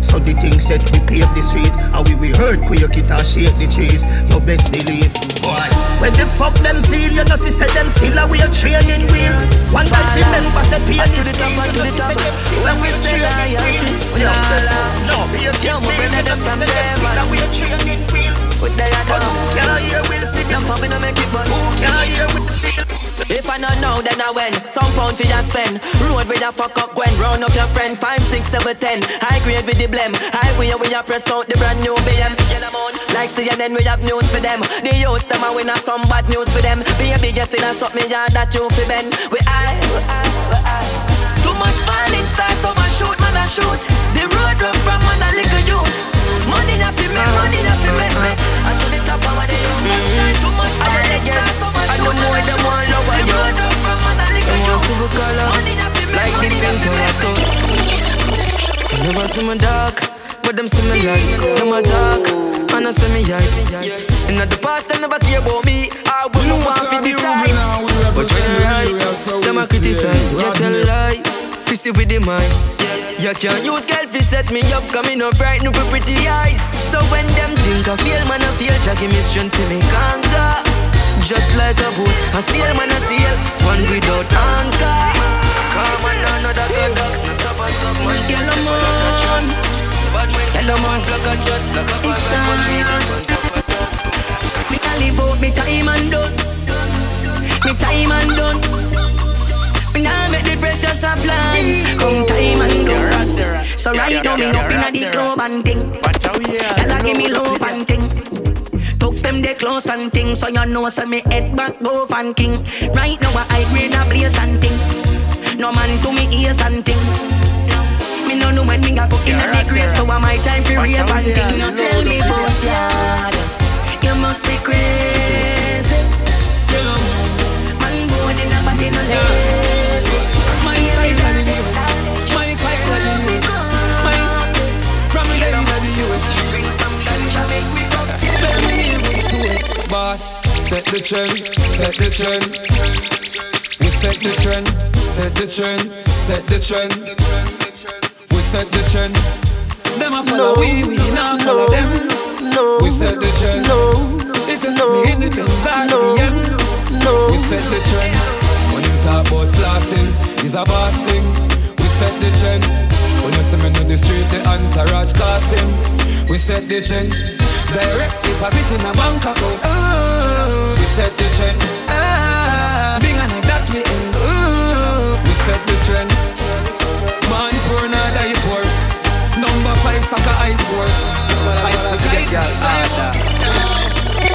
So the thing set we pave the street. And we earthquake it and shake the trees. You best believe, boy. When the fuck them seal, you know she said them still a wheel training wheel. One time she member said pain is real. You know she said them still a wheel training wheel. No, be a kid's wheel. You know she said them still a wheel training wheel. But who can hear will feel? Who can hear will feel? If I not know, then I went. Some pound for just spend. Road with a fuck up Gwen. Round up your friend. 5, 6, 7, 10. High grade with the blem. High grade with your press out the brand new BM. Like CNN, we have news for them. The youths, them a winner. Some bad news for them. Be a biggest in and stop me yard that you fi bend. We I. Too much violence, stars, so I shoot, man I shoot. The road run from man a little youth. Money na fi me. I do the top of the youth. Too much violence, stars, so I shoot, man I shoot. The road run from man a little youth. Money na fi me, like money na fi me. Never see me dark, but them see me light. Them a dark, and I see me light. And at the past, them never care about me. I will no one fi decide. But when I write, them a criticize. You tell lie. Pissy with the mind. You can't use girl fi set me up, cause me no frightened for pretty eyes. So when them think I feel, man I feel. Jackie me strength fi me conquer. Just like a boat, I sail, man I sail. One without anchor. Come on, another conduct. No stop and stop, man. Yellow man, yellow man, block a shot. Block a man, punch me down. Me can live out me time and done. Me time and done. Now make the precious apply. Come time and go. So right now me up inna the club and ting. Y'all give me love and ting. Talks them they close and ting. So you know say me head back go and king. Right now I grade a place and ting. No man to me ears and ting. Me no know when me a go inna the grave. So I my time for rave and ting. Now tell me about yard. You must be crazy. Man born in a party no day. Boss, set the trend, set the trend. We set the trend, set the trend, set the trend. We set the trend. Them a follow we not follow them. We set the trend. If you see me in the things I DM. We set the trend. When you talk about flossing, is a boss thing. We set the trend. When you see me on the street, the entourage casting. We set the trend. Direct deposit in a bank account. We set the trend. Big and I got me in. We set the trend. Man poor not die poor. Number 5 sack of ice pour. Ice to get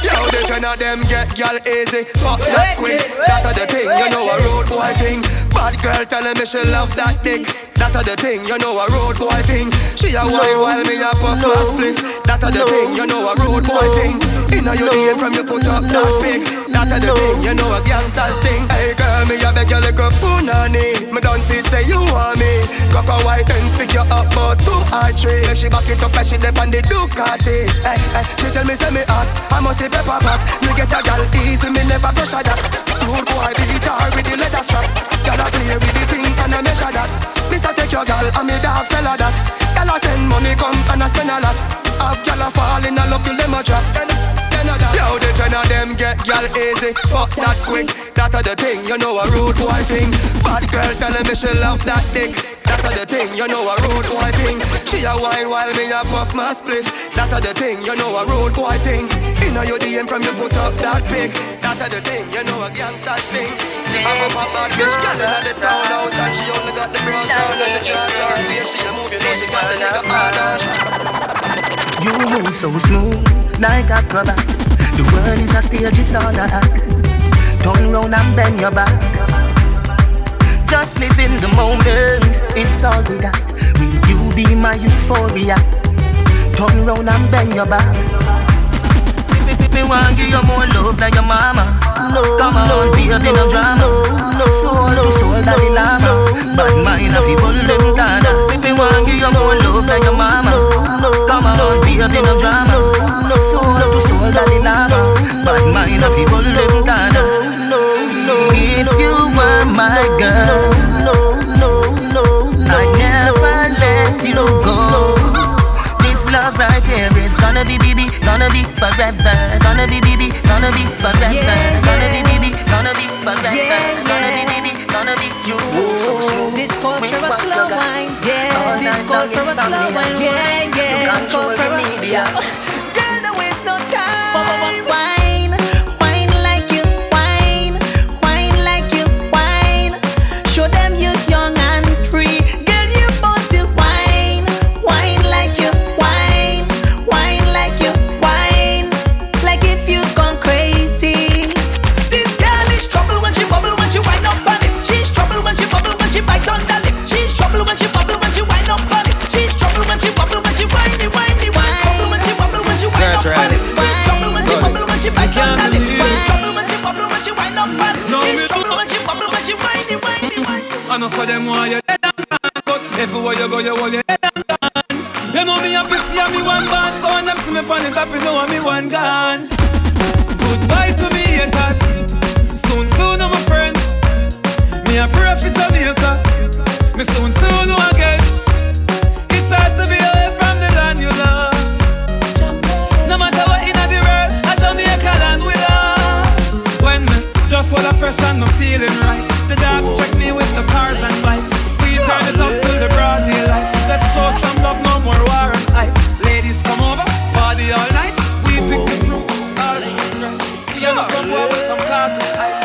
y'all. Yo, they tryna of them get y'all easy. Fuck that quick, that a the thing, you know a road boy thing. Bad girl telling me she love that dick. That a the thing, you know a road boy thing. She a wine while me a puff my split. That a the thing, you know a road boy thing. Inna your name from you put up that pig. That a the thing, you know a gangster's thing. Hey girl, me a beg you like a punani. Me don't see it, say you want me. Cock a white and pick you up about 2 or 3. When she back it up and she dip on the Ducati. Hey, hey, she tell me say me hot, I must say pepper back. Me get a gal easy, me never pressure that. Road boy beat her with the leather strap. Gal a play with the thing and I measure that. Mister take your gal and me dog fella that. Gal a send money come and I spend a lot. Have gal a fall in a love till them a drop. Yo, the 10 of them get y'all easy. Fuck that quick, that a the thing, you know a rude boy thing. Bad girl telling me she love that dick. That a the thing, you know a rude boy thing. She a wine while me a puff my split. That a the thing, you know a rude boy thing. Inna your DM from you put up that pig. That a the thing, you know a gangster's thing. I'm a bad bitch, got her at the townhouse. And she only got the bra sound and the dress on. She a movie, know she got the nigga hard. You move so smooth, like a acrobat. The world is a stage, it's all a act. Turn round and bend your back. Just live in the moment, it's all we got. Will you be my euphoria? Turn round and bend your back. Me wanna give you more love than your mama. Come on, be a bit of drama. Soul to soul, daddy lama. But mine have you pulled them Ghana. Me wanna give you more love than your mama. Come on, be a bit of drama. Soul to soul, daddy lava. But mine have you pulled them Ghana. If you were my girl, I'd never let you go. This love right here is gonna be baby, gonna be forever. Gonna be baby, gonna be forever. Gonna be baby, gonna be forever. Gonna be baby, gonna be you. This call for a slow wine, yeah. This call for a slow wine, yeah, yeah. This call for a media. Girl, there is no time. Wine, wine like you, wine, wine like you, wine. Show them you're young and free. Girl, you both do wine, wine like you, wine, wine like you, wine. Like if you've gone crazy. This girl is trouble when she bubble, when she wind up on it. She's trouble when she bubble, when she bite on the lip. She's trouble when she bubble, when she wind up on it. She's trouble when she bubble, when she wind it, wind it. That's right. You can't believe no, we don't. I know for them why you're dead and gone. Everywhere you go, you hold your head and gone. You know me happy, see me one band. So when them see me pan it up, you know I'm me one gone. Goodbye to me haters. Soon, soon, I'm my friends. Me a pray for Jamaica. Me soon, soon, know again. It's hard to be away from the land you love. No matter what in the world, I Jamaica land we love. When me just wanna fresh and no feeling right, the dogs check me with the cars and bikes. We turn it up till the broad daylight. Let's show some love, no more war and hype. Ladies come over, party all night. We pick the fruits, all things right. See you some boy with some cartoon hype.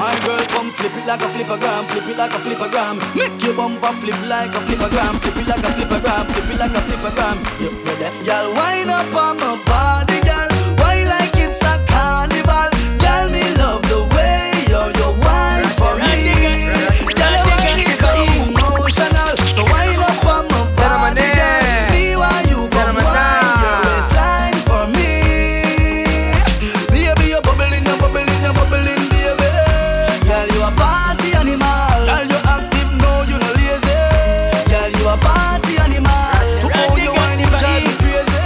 My girl come flip it like a flippergram, flip it like a flippergram. Make your bumper flip like a flippergram, flip it like a flippergram, flip it like a flippergram. Yep, me deaf. Y'all wind up on my body, y'all. Why like it's a carnival? Y'all me love the way you're wine for me. Y'all wine is so emotional, so wind up on my body, y'all. Be why you come wine your waistline for me. Baby, you're bubbling, you're bubbling, you're bubbling. Girl, you a party animal. Girl, you active, no, you no lazy. Girl, you a party animal. To all you wine, you drive me crazy.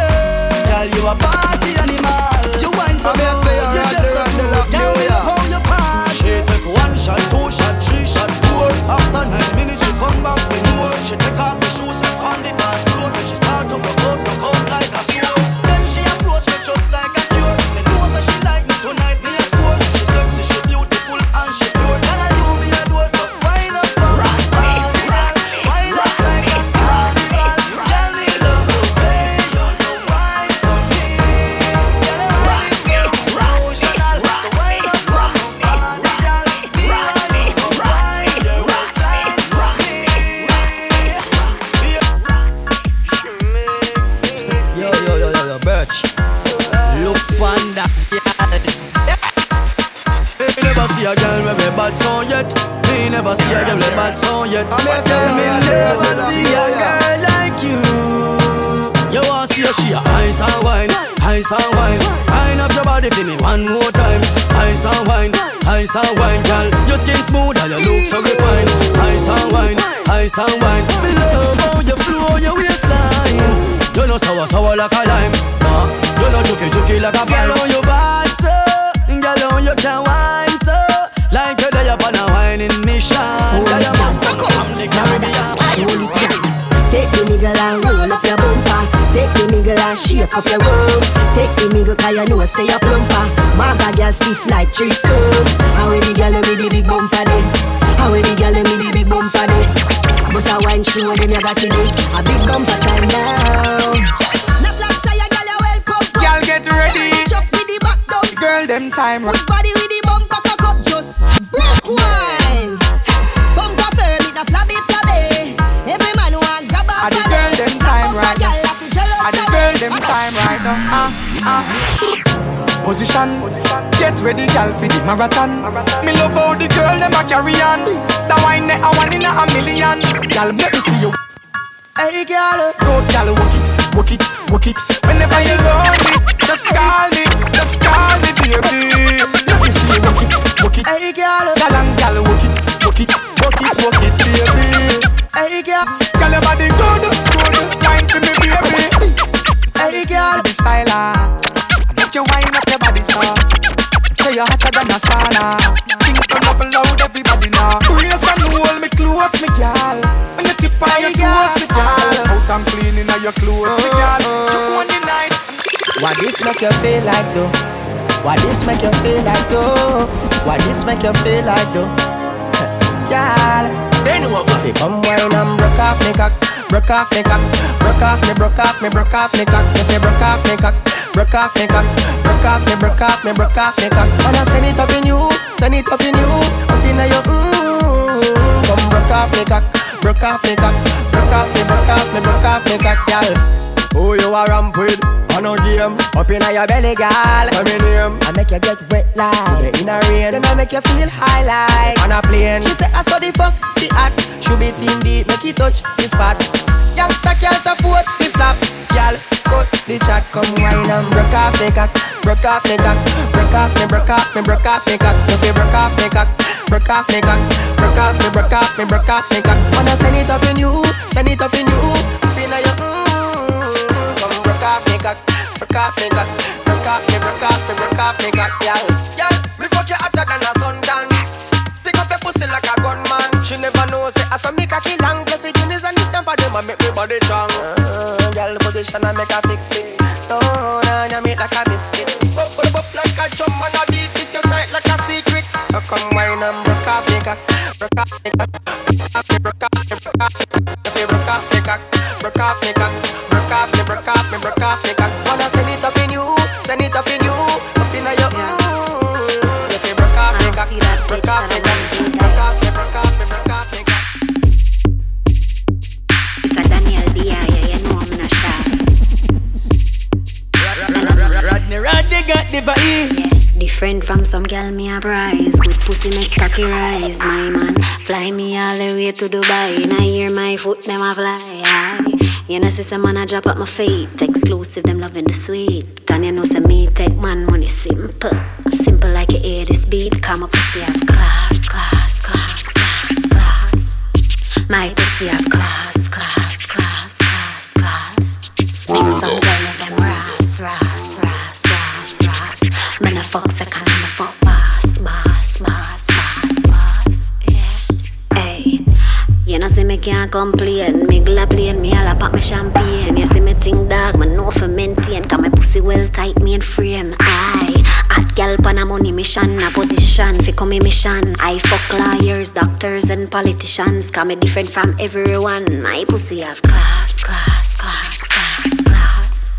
Girl, you a party animal. You wine so bad, you just a fool. Girl, we love how you party. She take 1 shot, 2 shot, 3 shot, 4. After 9 minutes, she come back with more. She take off the shoes on the dance floor. When she start to rock out like a sword. Then she approach me just like a cure. Me knows that she like me tonight, me a sword. She sexy, she beautiful, and she. Look panda, yeah. Me never see a girl with a bad song yet. Me never see a girl with a bad song yet. Me never see a girl like you. You want to see she a ice and wine, ice and wine. Wind up your body for me one more time. Ice and wine, ice and wine, girl. Your skin smooth and your look so refined. Ice and wine, ice and wine. Me love how you flow your waistline. You know sour, sour like a lime. You know juky, juky like a pine. Girl, on your bad so. Girl, on you can wine so. Like you're there upon a whining mission. Girl, you must come from the Caribbean. Take the nigga and roll up your bumper. Take the nigga and shake off your room. Take the nigga cause you know stay a plumper. Maga girl stiff like 3 stone. How we the girl with the big bumper day? How we the girl with the big bumper day? Bust a wine show and then you got to do a big bumper time now. No black tire, girl, you well pop. Girl, get ready. Chop with the back down. Girl, them time. Good body with the bumper cock up just. Broke wine. Bumper firm, it's a flabby flabby. Every man who want grab a body. A the girl, them time right now. A the girl, them time right now. Position. Get ready, girl, for the marathon. Me love how the girl them a carry on. The wine they a one in a million. Girl, let me see you. Hey, girl, go, girl, walk it, walk it, walk it. Whenever you love me, just call me, just call me, baby. Let me see you walk it, walk it. Hey, girl, girl and girl, walk it, walk it, walk it, walk it, baby. Hey, girl, girl, your body good, good, wine for me, baby. Hey, girl, the styler. You wind up your body, so say you're hotter than a sauna. Think turn up loud, everybody now. Brace and hold me close, me gal. When you tip on your toes, me gal. Out and cleaning all your clothes, me gal. You want the night. What this make you feel like though? What this make you feel like though? What this make you feel like though? Gal, they know what we come wine and broke off me cock, broke off me cock, broke off me, broke off me, broke off me cock, if you broke off me cock. Broke off me cock, broke off me, broke off me, broke off me cock. Wanna send it up in you, send it up in you. Until now you come broke off me cock, broke off me cock, broke off me, broke off me, broke off me cock, girl. Who you a ramp with? On a game, up inna your belly, girl. Say me name, I make you get wet like in a rain. Then I make you feel high like on a plane. She say I saw the fuck, the act. Should be team deep, make it touch the spot. Youngster girl to foot the flap, girl. Cut the chat, come wine and broke off me cock, broke off me cock, broke off me, broke off me, broke off me cock. If you broke off me cock, broke off me cock, broke off me, broke off me, broke off me cock. Wanna send it up in you, send it up in you. Feel your come broke off me cock, broke off me cock, broke off me, broke off me, broke off me cock, yeah. Yeah, me fuck you hotter than a suntan. Stick up your pussy like a gunman. She never knows say I saw me cocky long, 'cause the guineas and the stamp of them a make me body strong. And I make a fix it. No, no, you make like a biscuit. Bop like a drum and I beat it. You tight like a secret. So come wine and broke off me cock, broke off me cock, broke off me, broke off me, broke off me cock, broke off me cock, broke off me, broke off me, broke off me cock. Wanna send it up in you, send it up in you, up in your mmm. If you broke off me cock, broke off me cock, broke off me, broke off me, broke off me cock. It's a Daniel D.I. Rodney got the vibe. Yes, different from some girl me a prize. Good pussy make cocky rise, my man. Fly me all the way to Dubai, and I hear my foot them a fly. You know see some man a drop at my feet. Exclusive, them loving the sweet. And you know see me take man money simple, simple like you hear this beat. Come a pussy have class, class, class, class, class. My pussy have class, class, class, class, class. Make some girl of them ras, ras, ras. Man a fuck second, I'm a fuck boss, boss, boss, boss, boss, yeah. Hey, you know see me can't complain. Me glad playin', me all about my champagne. You see me think dark, man know for maintain. 'Cause my pussy well tight, me in frame, aye. Hot girl pan a money mission, a position fi come in mission. I fuck lawyers, doctors and politicians. 'Cause me different from everyone. My pussy have class, class, class, class, class.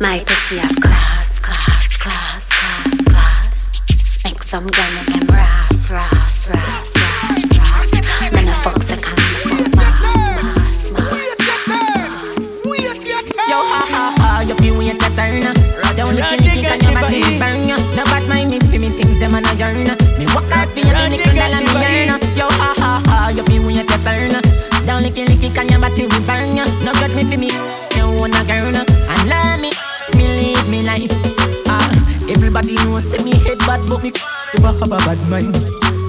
My pussy have class, class, class. Make some girl of them ras, ras, ras, ras, ras. Men a fuck second, fuck boss, boss, boss, boss. Yo, ha, ha, ha, you feel when you turn. Don't look anything burn. Down licky licky can your body we burn. No got me for me, you wanna girl. And love me, me live me life. Everybody knows say me head bad, but me never have a bad mind.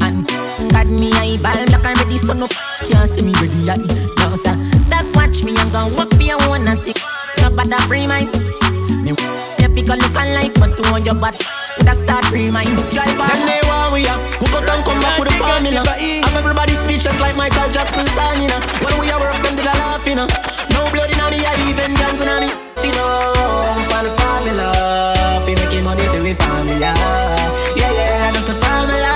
And God me eyeball like I'm ready, so no can't see me ready yet. No sir, that watch me, I'm gonna walk me, I wanna take. No bother free mind. Me pick a look on life, but to on your body. That start remind drive by. Then they want we up. We got them come back with a formula. I'm everybody's speechless like Michael Jackson song, you know. When we are work, them did a laugh, you know. No blood in me, I even Johnson on me. See no, for the formula. We making money to the formula. Yeah, yeah, that's the formula.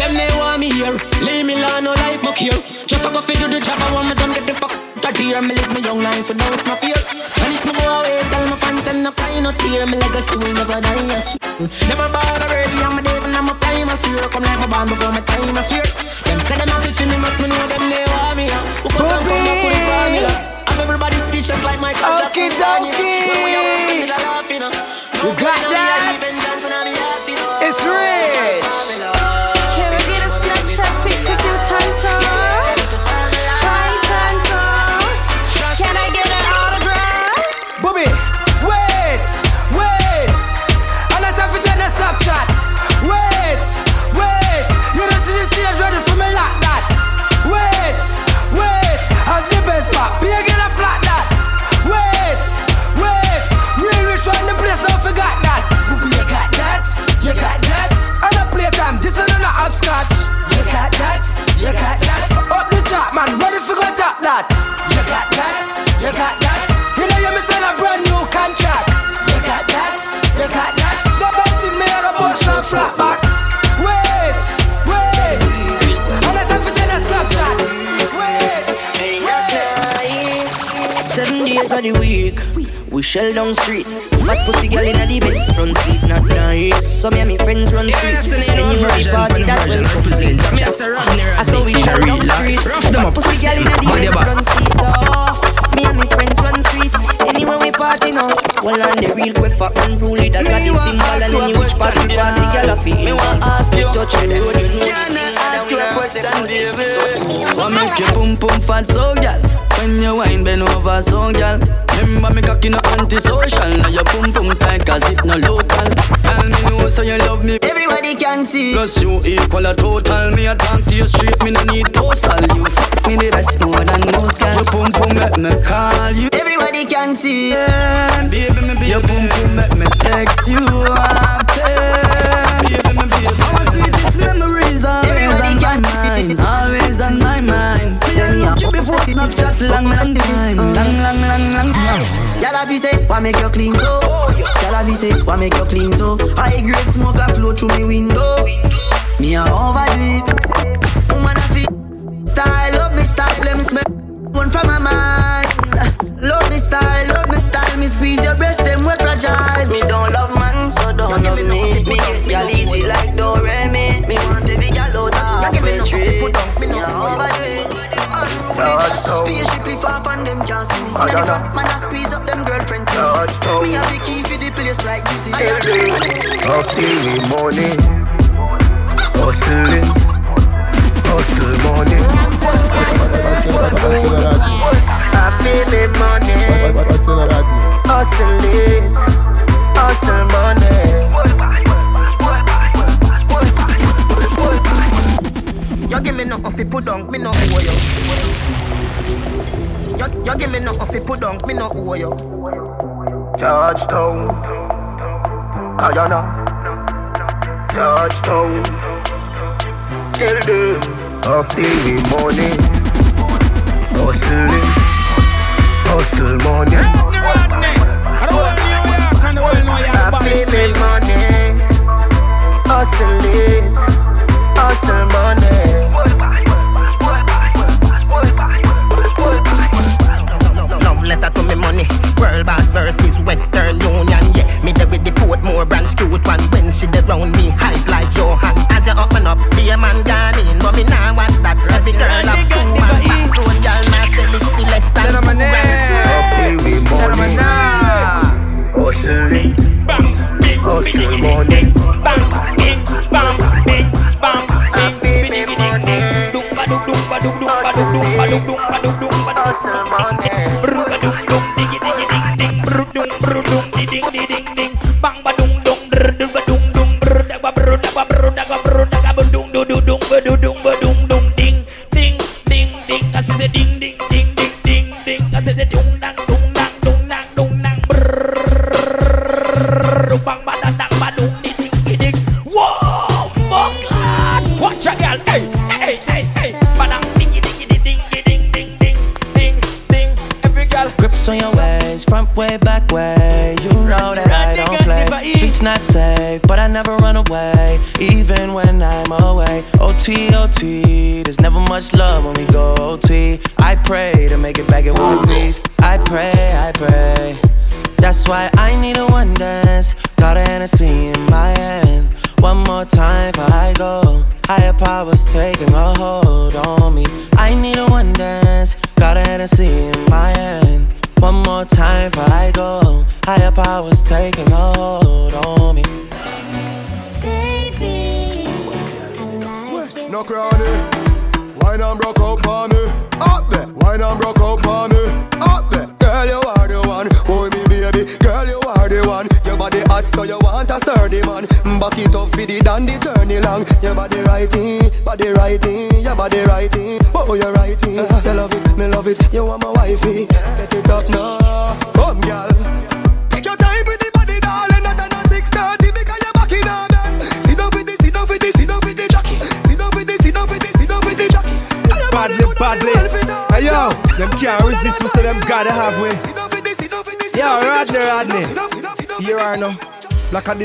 Them they want me here. Leave me alone, no life muck here. Just a go fit to the job, I want me done get the fuck out here. Me live my young life without my fear. And if me go away, tell my fans them no cry, no tear. Me legacy will never die, I swear. Never bother already, I'm a devil, I'm a prime, I swear. Come like my bomb before my time, I swear. Them say them have it for me, but me know them they want me. Who put them from the full formula? I'm everybody's speeches like my culture. Okie dokie. You got that? It's rich. Can we get a Snapchat pic with you, Tonto? Hi, Tonto. Can I get an autograph? Bobby, wait. I'm not after the Snapchat. Wait. You don't see the stage ready for me like that. Wait. How's the best part? Be a girl flat that. Wait. Real rich on the place, don't forget that. Poopy, you got that. And I play time, this is not hopscotch. You got that. Up the chart, man, ready for go top that. You got that. You know you miss on a brand new contract. You got that. The bad thing me had a bust and flat back. Wait. I'm not afraid to Snapchat. Wait. 7 days of the week. We shell down street, fat pussy girl in the bed, front seat not nice. Some of my friends run street, and you know the party that will represent. I saw we shell down street, fat pussy girl in the bed, front seat. Me and my friends run street, anywhere we party now. Well, and the real quick for unruly that got the symbol, and any which party girl I feel. Me want ask you, touch you, you know ask you a question, baby. What make you pum pum fat so girl? When you wine bend over so girl. Remember me cocky no antisocial. Now your boom boom tight cause it no local. Tell me no so you love me. Everybody can see. Plus you equal a total. Me a talk to you straight. Me no need postal. You fuck me the best more than most girl. Your boom boom make me call you. Everybody can see. Yeah, baby me baby. Your boom boom make me text you after. Baby me baby. Our sweetest memories always on my mind. Always on my mind. Before Snapchat, long time. Long. Yalla be say, why make you clean so? Yalla be say, why make you clean so? High grade smoke a flow through me window. Me a overdo it. Woman a fit style, love me style, let me smell one from my mind. Love me style, me squeeze your breast, them we fragile. Me don't love man, so don't love me. Me get y'all easy like Doremi. Me want to be y'all out half way tree. Me a overdo it. Spaceship far from them can't see me. Now the front man I squeeze up them girlfriend to me. Me have the key for the place like this is hustle money. Hustle money. I feel the money. Hustle money. You give me no coffee, put on me no oil. You give me no coffee, put down, me no owe you. Georgetown, Guyana, Georgetown. Till the coffee money, hustle money. Hustle money. Letter to me money. World Boss versus Western Union. Yeah, me there with the Portmore branch cute one. When she there round me, hype like your hat. As you open up, be a man gone in. But me now watch that. Every girl have two man back road. Y'all now say me see less than two grand. Hustle me money. Hustle me. Hustle money. Bang, bang, bang, bang. I feel me money.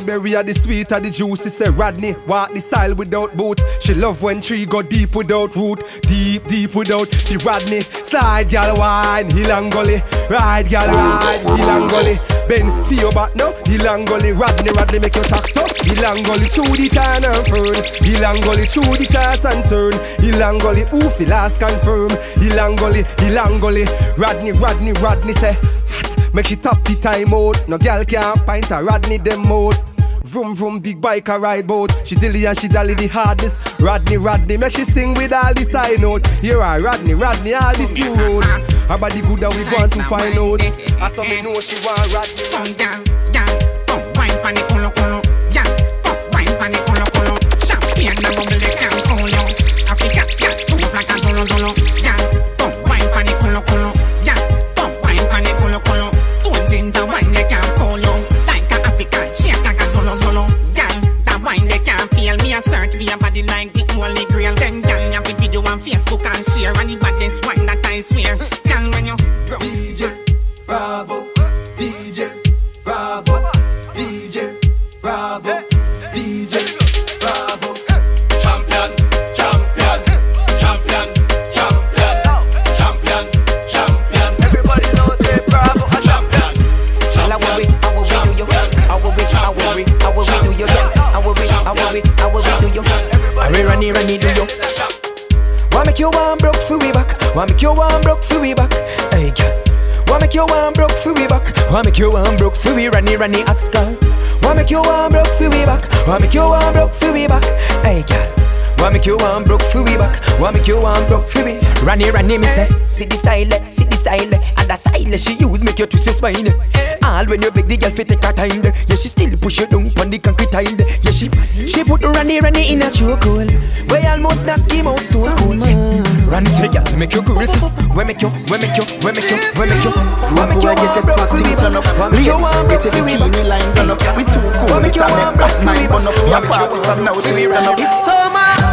Berry are the sweet or the juicy, say Rodney walk the style without boot. She love when tree go deep without root. Deep, deep without the Rodney. Slide, y'all wine, hill and gully. Ride, y'all ride, hill and gully. Bend, feel back now, hill and gully. Rodney, Rodney make your tax up. Hill and gully through the turn and turn. Hill and gully through the cast and turn. Hill and gully, oof, the last confirm. Hill and gully, hill and gully. Rodney, Rodney, Rodney say make she top the time out. No girl can't pint a Rodney them out. Vroom vroom big bike a ride boat. She dilly and she dally the hardest. Rodney, Rodney, make she sing with all the side note. Here are Rodney, Rodney, all this you road. Her body good that we want to find out. I saw me know she want Rodney. Come down, down, come wine pani colo colo. Yeah, come wine pani colo colo. Champagne and bubble they can't call you. Africa, yeah, do a black and solo solo. Yeah, come wine pani colo colo. Yeah, come wine pani colo colo. Stone ginger wine they can't call you. Solo, gang, that wine they can't feel me. I search via body like the holy grail. Then gang, I with video on Facebook and share. And the baddest wine that I swear. Gang, when you bro. DJ Bravo, DJ Bravo, DJ Bravo, DJ Bravo. Champion, champion, champion, champion, champion, champion. Everybody knows it, Bravo. A champion, champion, champion. How will we do you? How will we do you? How will Ronnie do you? Why make you one broke for we back? Why make you one broke for we back? Hey girl, why make you one broke for we back? Why make you one broke for we Ronnie ask her? Why make you one broke for we back? Why make you one broke for we back? Hey girl. Why make you one broke for we back? Why make you one broke for we? Ronnie, me say, see the style, and that style she use make you twist your spine. All when you beg the girl fi take her time, yeah she still push you down on the concrete tile. Yeah she put Ronnie in a chokehold, we almost knock him out so cold. Ronnie say, girl, make you cool, we make you. Why make you get your swag thing turn up? Why make you get your bikini line done up? We too cool, it's a make black night burn up. Your party from now till we run up. It's summer.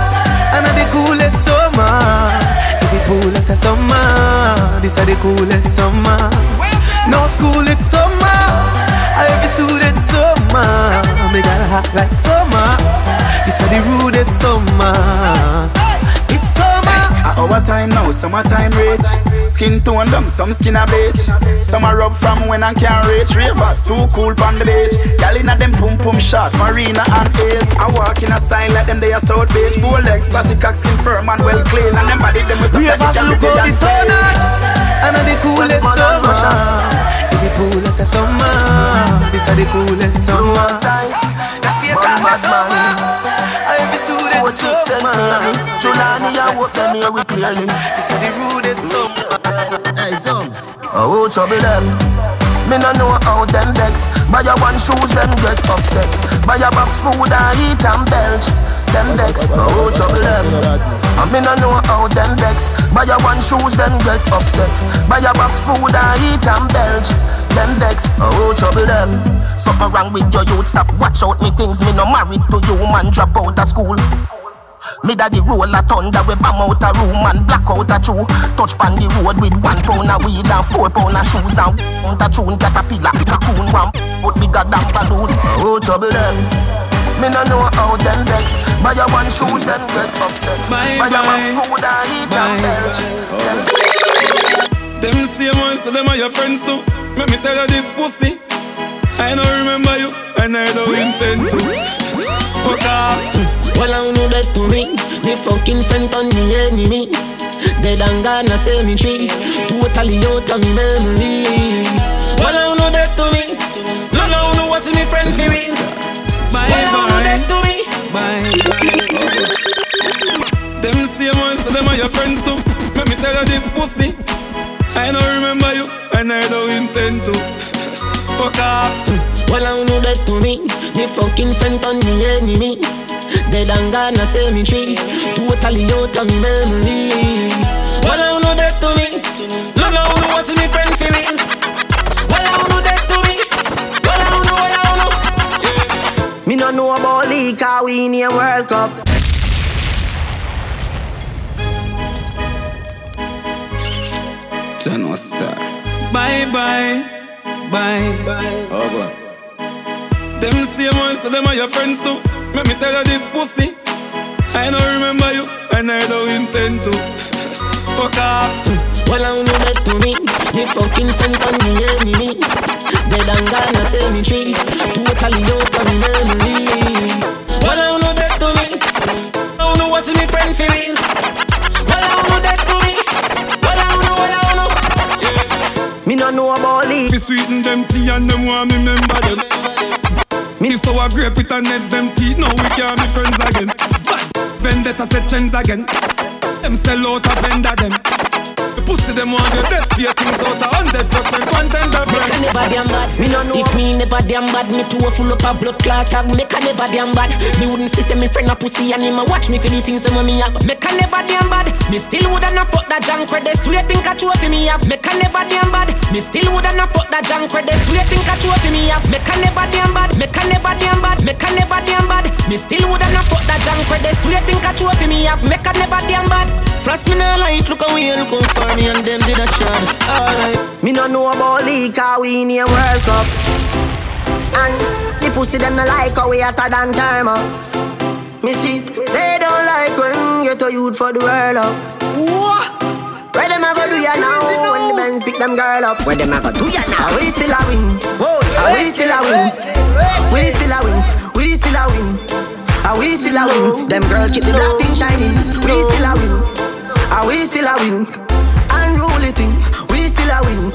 And the coolest summer. If we cool as a summer, this are the coolest summer. No school, it's summer. Every student summer. We gotta act like summer. This are the rudest summer. It's summer. At our time now, summertime rich. Skin tone dumb, some skin a bitch. Summer rub from when I can't reach. Ravers too cool pon the beach. Gal inna them pum pum shots, Marina and Aids. I walk in a style like them they a South Beach. Bow legs, body cock skin firm and well clean. And them body them with the Ravers look out the sun. And the coolest summer. If the coolest a summer, this a the coolest summer. That's the coolest summer. Every student summer. This is the rudest song. Hey, son, I won't trouble them. Me no know how them vex. Buy a one shoes, them get upset. Buy a box food and eat and belch. Them vex, oh trouble them. And me no know how them vex. Buy a one shoes, them get upset. Buy a box food and eat and belch. Them vex, oh trouble them. Something wrong with your youth, stop watch out me things. Me no married to you, man drop out of school. Me daddy roll a thunder, we bam out a room and black out a chew. Touch pan the road with 1 pound of weed and 4 pound of shoes and want a tune, caterpillar, cocoon, ramp out bigger than balloon. Oh, trouble them. Me no know how them vex. Buy a one shoes, them get upset. Buy a one food and eat and belch. Them same ones, so them are your friends too. Let me tell you this pussy, I don't remember you and I don't intend to. Fuck off. Well, I know that to ring. They fucking friend on me enemy. Dead and gone a cemetery. Totally out of me memory. Well, I know that to me. No, no, no, what's me friend for real. Well, I know that to me. Them same ones, them are your friends too. Let me tell you this pussy, I don't remember you and I don't intend to. Fuck off. Well, I know that to me. They fucking friend on me enemy. Dead and gone a cemetery. Totally out of memory. Well, I know that to me. No, no, no, what's my friend for me? Well, I know that to me. Well, I know, well, I know. Yeah. Me no know about league, cause we in a World Cup. General Star. Bye, bye. Bye, bye. Oh, God. Them same ones, so them are your friends too. Let me tell you this pussy, I don't remember you and I don't intend to. Fuck off. Well, I know that to me. Me fucking friend on me enemy. Dead and gone a cemetery. Totally out of memory. Well, I know that to me. I know what's my friend for real. Well, I know that to me. Well, I know, yeah. Me no know about it. Me sweeten them tea and them want me remember them. Me so I grape it and nets them teeth. Now we can't be friends again. Vendetta set chains again. Them sell out a vendor them. The pussy them want the best fear things out a 100% contender friend. Make a never damn bad. Me no know. If me never damn bad, me too full up a blood clot. Make a never damn bad. Me wouldn't see me friend a pussy and him a watch me for the things them me have. Make a never damn bad. Me still wouldn't have fuck that junk credits. We think I chew up in me up. Make a never damn bad. Me still wouldn't have fuck that junk credits. We think I chew up in me up. Make a never damn bad. Make a never damn bad. Make a never damn bad. Me still wouldn't have fuck that junk credits. We think I chew up in me up. Make a never damn bad. Flash me no light, look away, look out for me and them did a shot. Alright. Me no know about league, cause we in a World Cup. And the pussy them no like how we hotter than thermos. Me see, they don't like when get a youth for the world up. What? Where them a go do ya now? When the men pick them girl up, where them a go do ya now? Are we still a win? Oh, are we still a win? We still a win? We still a win? Are we still a win? Them girl keep the black thing shining. We still a win? Are we still a win? Unruly thing. We still a win?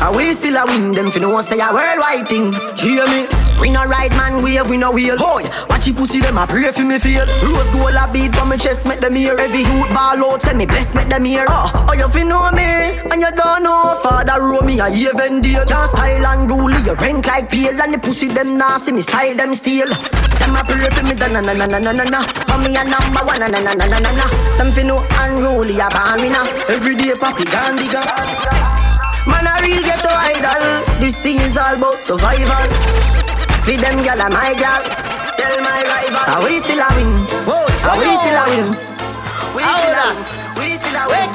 Are we still a win? Them finna want say a worldwide thing. Hear me? We no ride man wave, we no wheel. Boy, watch you pussy them a pray for me feel. Rose gold a beat from me chest, make them hear. Every youth ball out, say me bless, make them hear. Oh, you fin know me, and you don't know. Father roll me a even deal. Just style and rule, you rank like pale. And the pussy them nah see me style them steal. Them a pray for me, da na na na na na na na. For me a number one, na na na na na na na. Them fin know unruly a ban me na. Every day papi gone digga. Man a real ghetto idol. This thing is all about survival. Feed them gyal a my gyal. Tell my rival. Are we still a win? Are we still a win? We still a win. We still a win.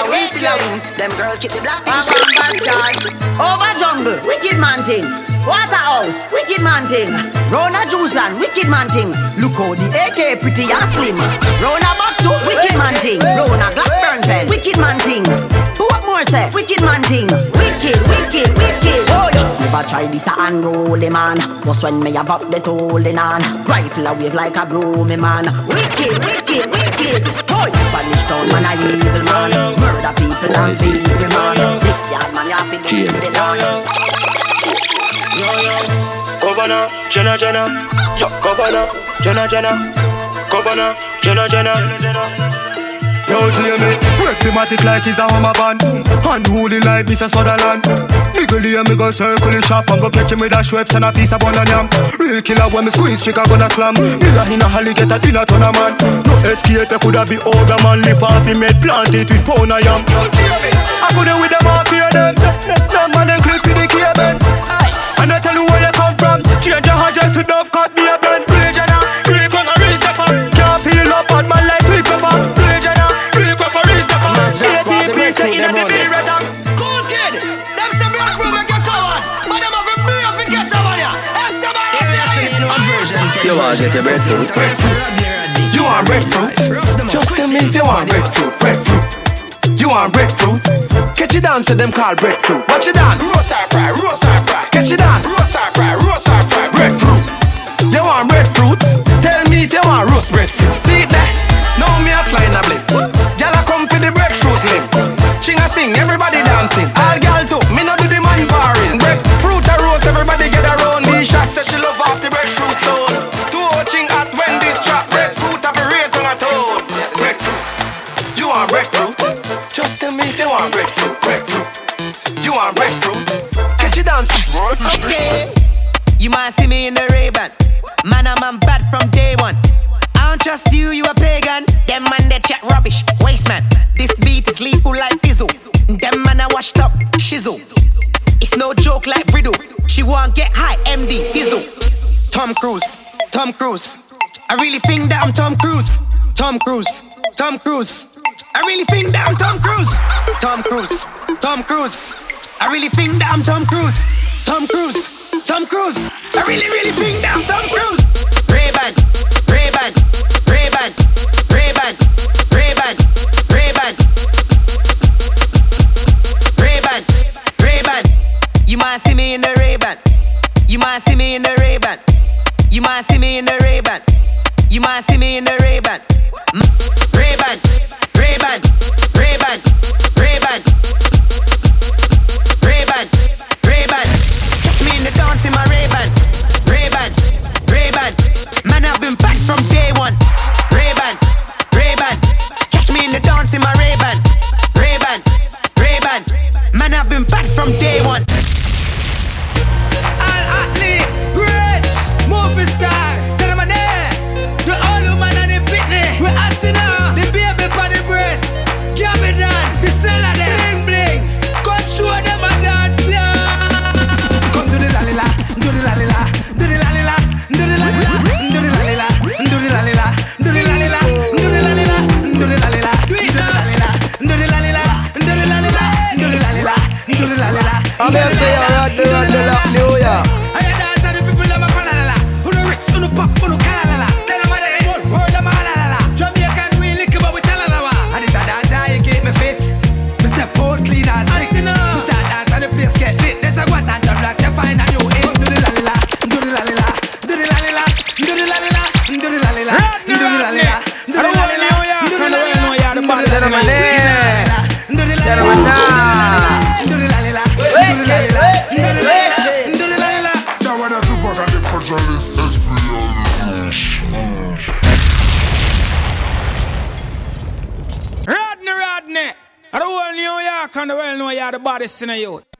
Are we still a win? Them girl keep the black thing shining. Over jungle, wicked man thing. Waterhouse, wicked man thing. Rona juice land, wicked man thing. Look how the AK pretty and slim. Rona back to wicked man thing. Rona Blackburn pen, wicked man thing. Wicked man thing, wicked. Oh, yeah. Never try this a unruly man. Was when me about the holding on. Rifle a wave like a broomy man. Wicked. Boy, Spanish town man a evil man. Murder people and feed man. This yard man ya fit in the land. Governor, Jenna. Yo, Governor, Jenna. Governor, Jenna. Yo, Jamie, work the matic like he's a Hummer van. And hold the like Mr. Sutherland. Niggly and me go circle the shop and go catch him with a Schweppes and a piece of bun and yam. Real killer when me squeeze, chick I gonna slam. Miller in a holly get a dinner ton a man. No escalator coulda be older man. Live off him head, plant it with pound of yam. Yo, Jamie, I couldn't with them off here then. None man them clip with the cable. And I tell you where you come from. Change your heart just to dove cut me a bend. You want to get your breadfruit, breadfruit. You want breadfruit? Just tell me if you want breadfruit, breadfruit. You want breadfruit? Catch you dance to them called breadfruit. Watch you dance. Roast or fry, catch you dance. Roast or fry, breadfruit. You want breadfruit? Tell me if you want roast breadfruit. See it there? Now me outline a blip. Y'all a come for the breadfruit limb. Ching a sing, everybody dancing. All y'all too, me no do the man barring. Breadfruit a roast, everybody get around. Nisha said she love off the breadfruit zone. Breadfruit, just tell me if you want breadfruit, breadfruit. You want breadfruit? Catch you dance. Okay, you might see me in the Ray-Ban. Man, I'm bad from day one. I don't trust you, you a pagan. Them man they chat rubbish, waste man. This beat is lethal like Bizzle. Them man I washed up, shizzle. It's no joke like riddle. She won't get high, MD, Dizzle. Tom Cruise, Tom Cruise. I really think that I'm Tom Cruise. Tom Cruise, Tom Cruise. I really think that I'm Tom Cruise. Tom Cruise, Tom Cruise. I really think that I'm Tom Cruise. Tom Cruise, Tom Cruise. I really, really think that I'm Tom Cruise. Ray-Ban, Ray-Ban, Ray-Ban, Ray-Ban, Ray-Ban, Ray-Ban, Ray-Ban, Ray-Ban. You might see me in the Ray-Ban. You might see me in the Ray-Ban. You might see me in the Ray-Ban. You might see me in the Ray-Ban. Ray-Ban. Ray-Ban, Ray-Ban, Ray-Ban, Ray-Ban, Ray-Ban. Catch me in the dance in my Ray-Ban. Ray-Ban, Ray-Ban. Man, I've been back from day one. Ray-Ban, Ray-Ban. Catch me in the dance in my Ray-Ban. Ray-Ban, Ray-Ban. Man, I've been back from day one. All athlete, rich, movie star. Tell them I'm there. The old man and the picnic. We're acting now. The baby. The seller them, bling bling. Come show them a dance, yeah. Come do the lalila, do the lalila, do the lalila, do the lalila, do the lalila, do the lalila, do the lalila, do the lalila, do the lalila, do the lalila, do the lalila, do the lalila, do the lalila, do the lalila. I'm here to say I run the New York. I dance to the people that my palala, who no rich, who no pop, who no kalala. Then I'm at the world, I'm all alala. Jamaican we lick about with talalawa, and it's a dance that you keep me fit. Both cleaners, I think no. You start dance and the place get lit. There's a what and the black, you find a new aim. Do the lalila, do the lalila, do the lalila, do the lalila, do the lalila, do the lalila, do the lalila, do the lalila, do the lalila, do the lalila, do the lalila. Now when I do what I did for journalists, it's Rodney. I don't want New York and the world know you are the baddest in the youth.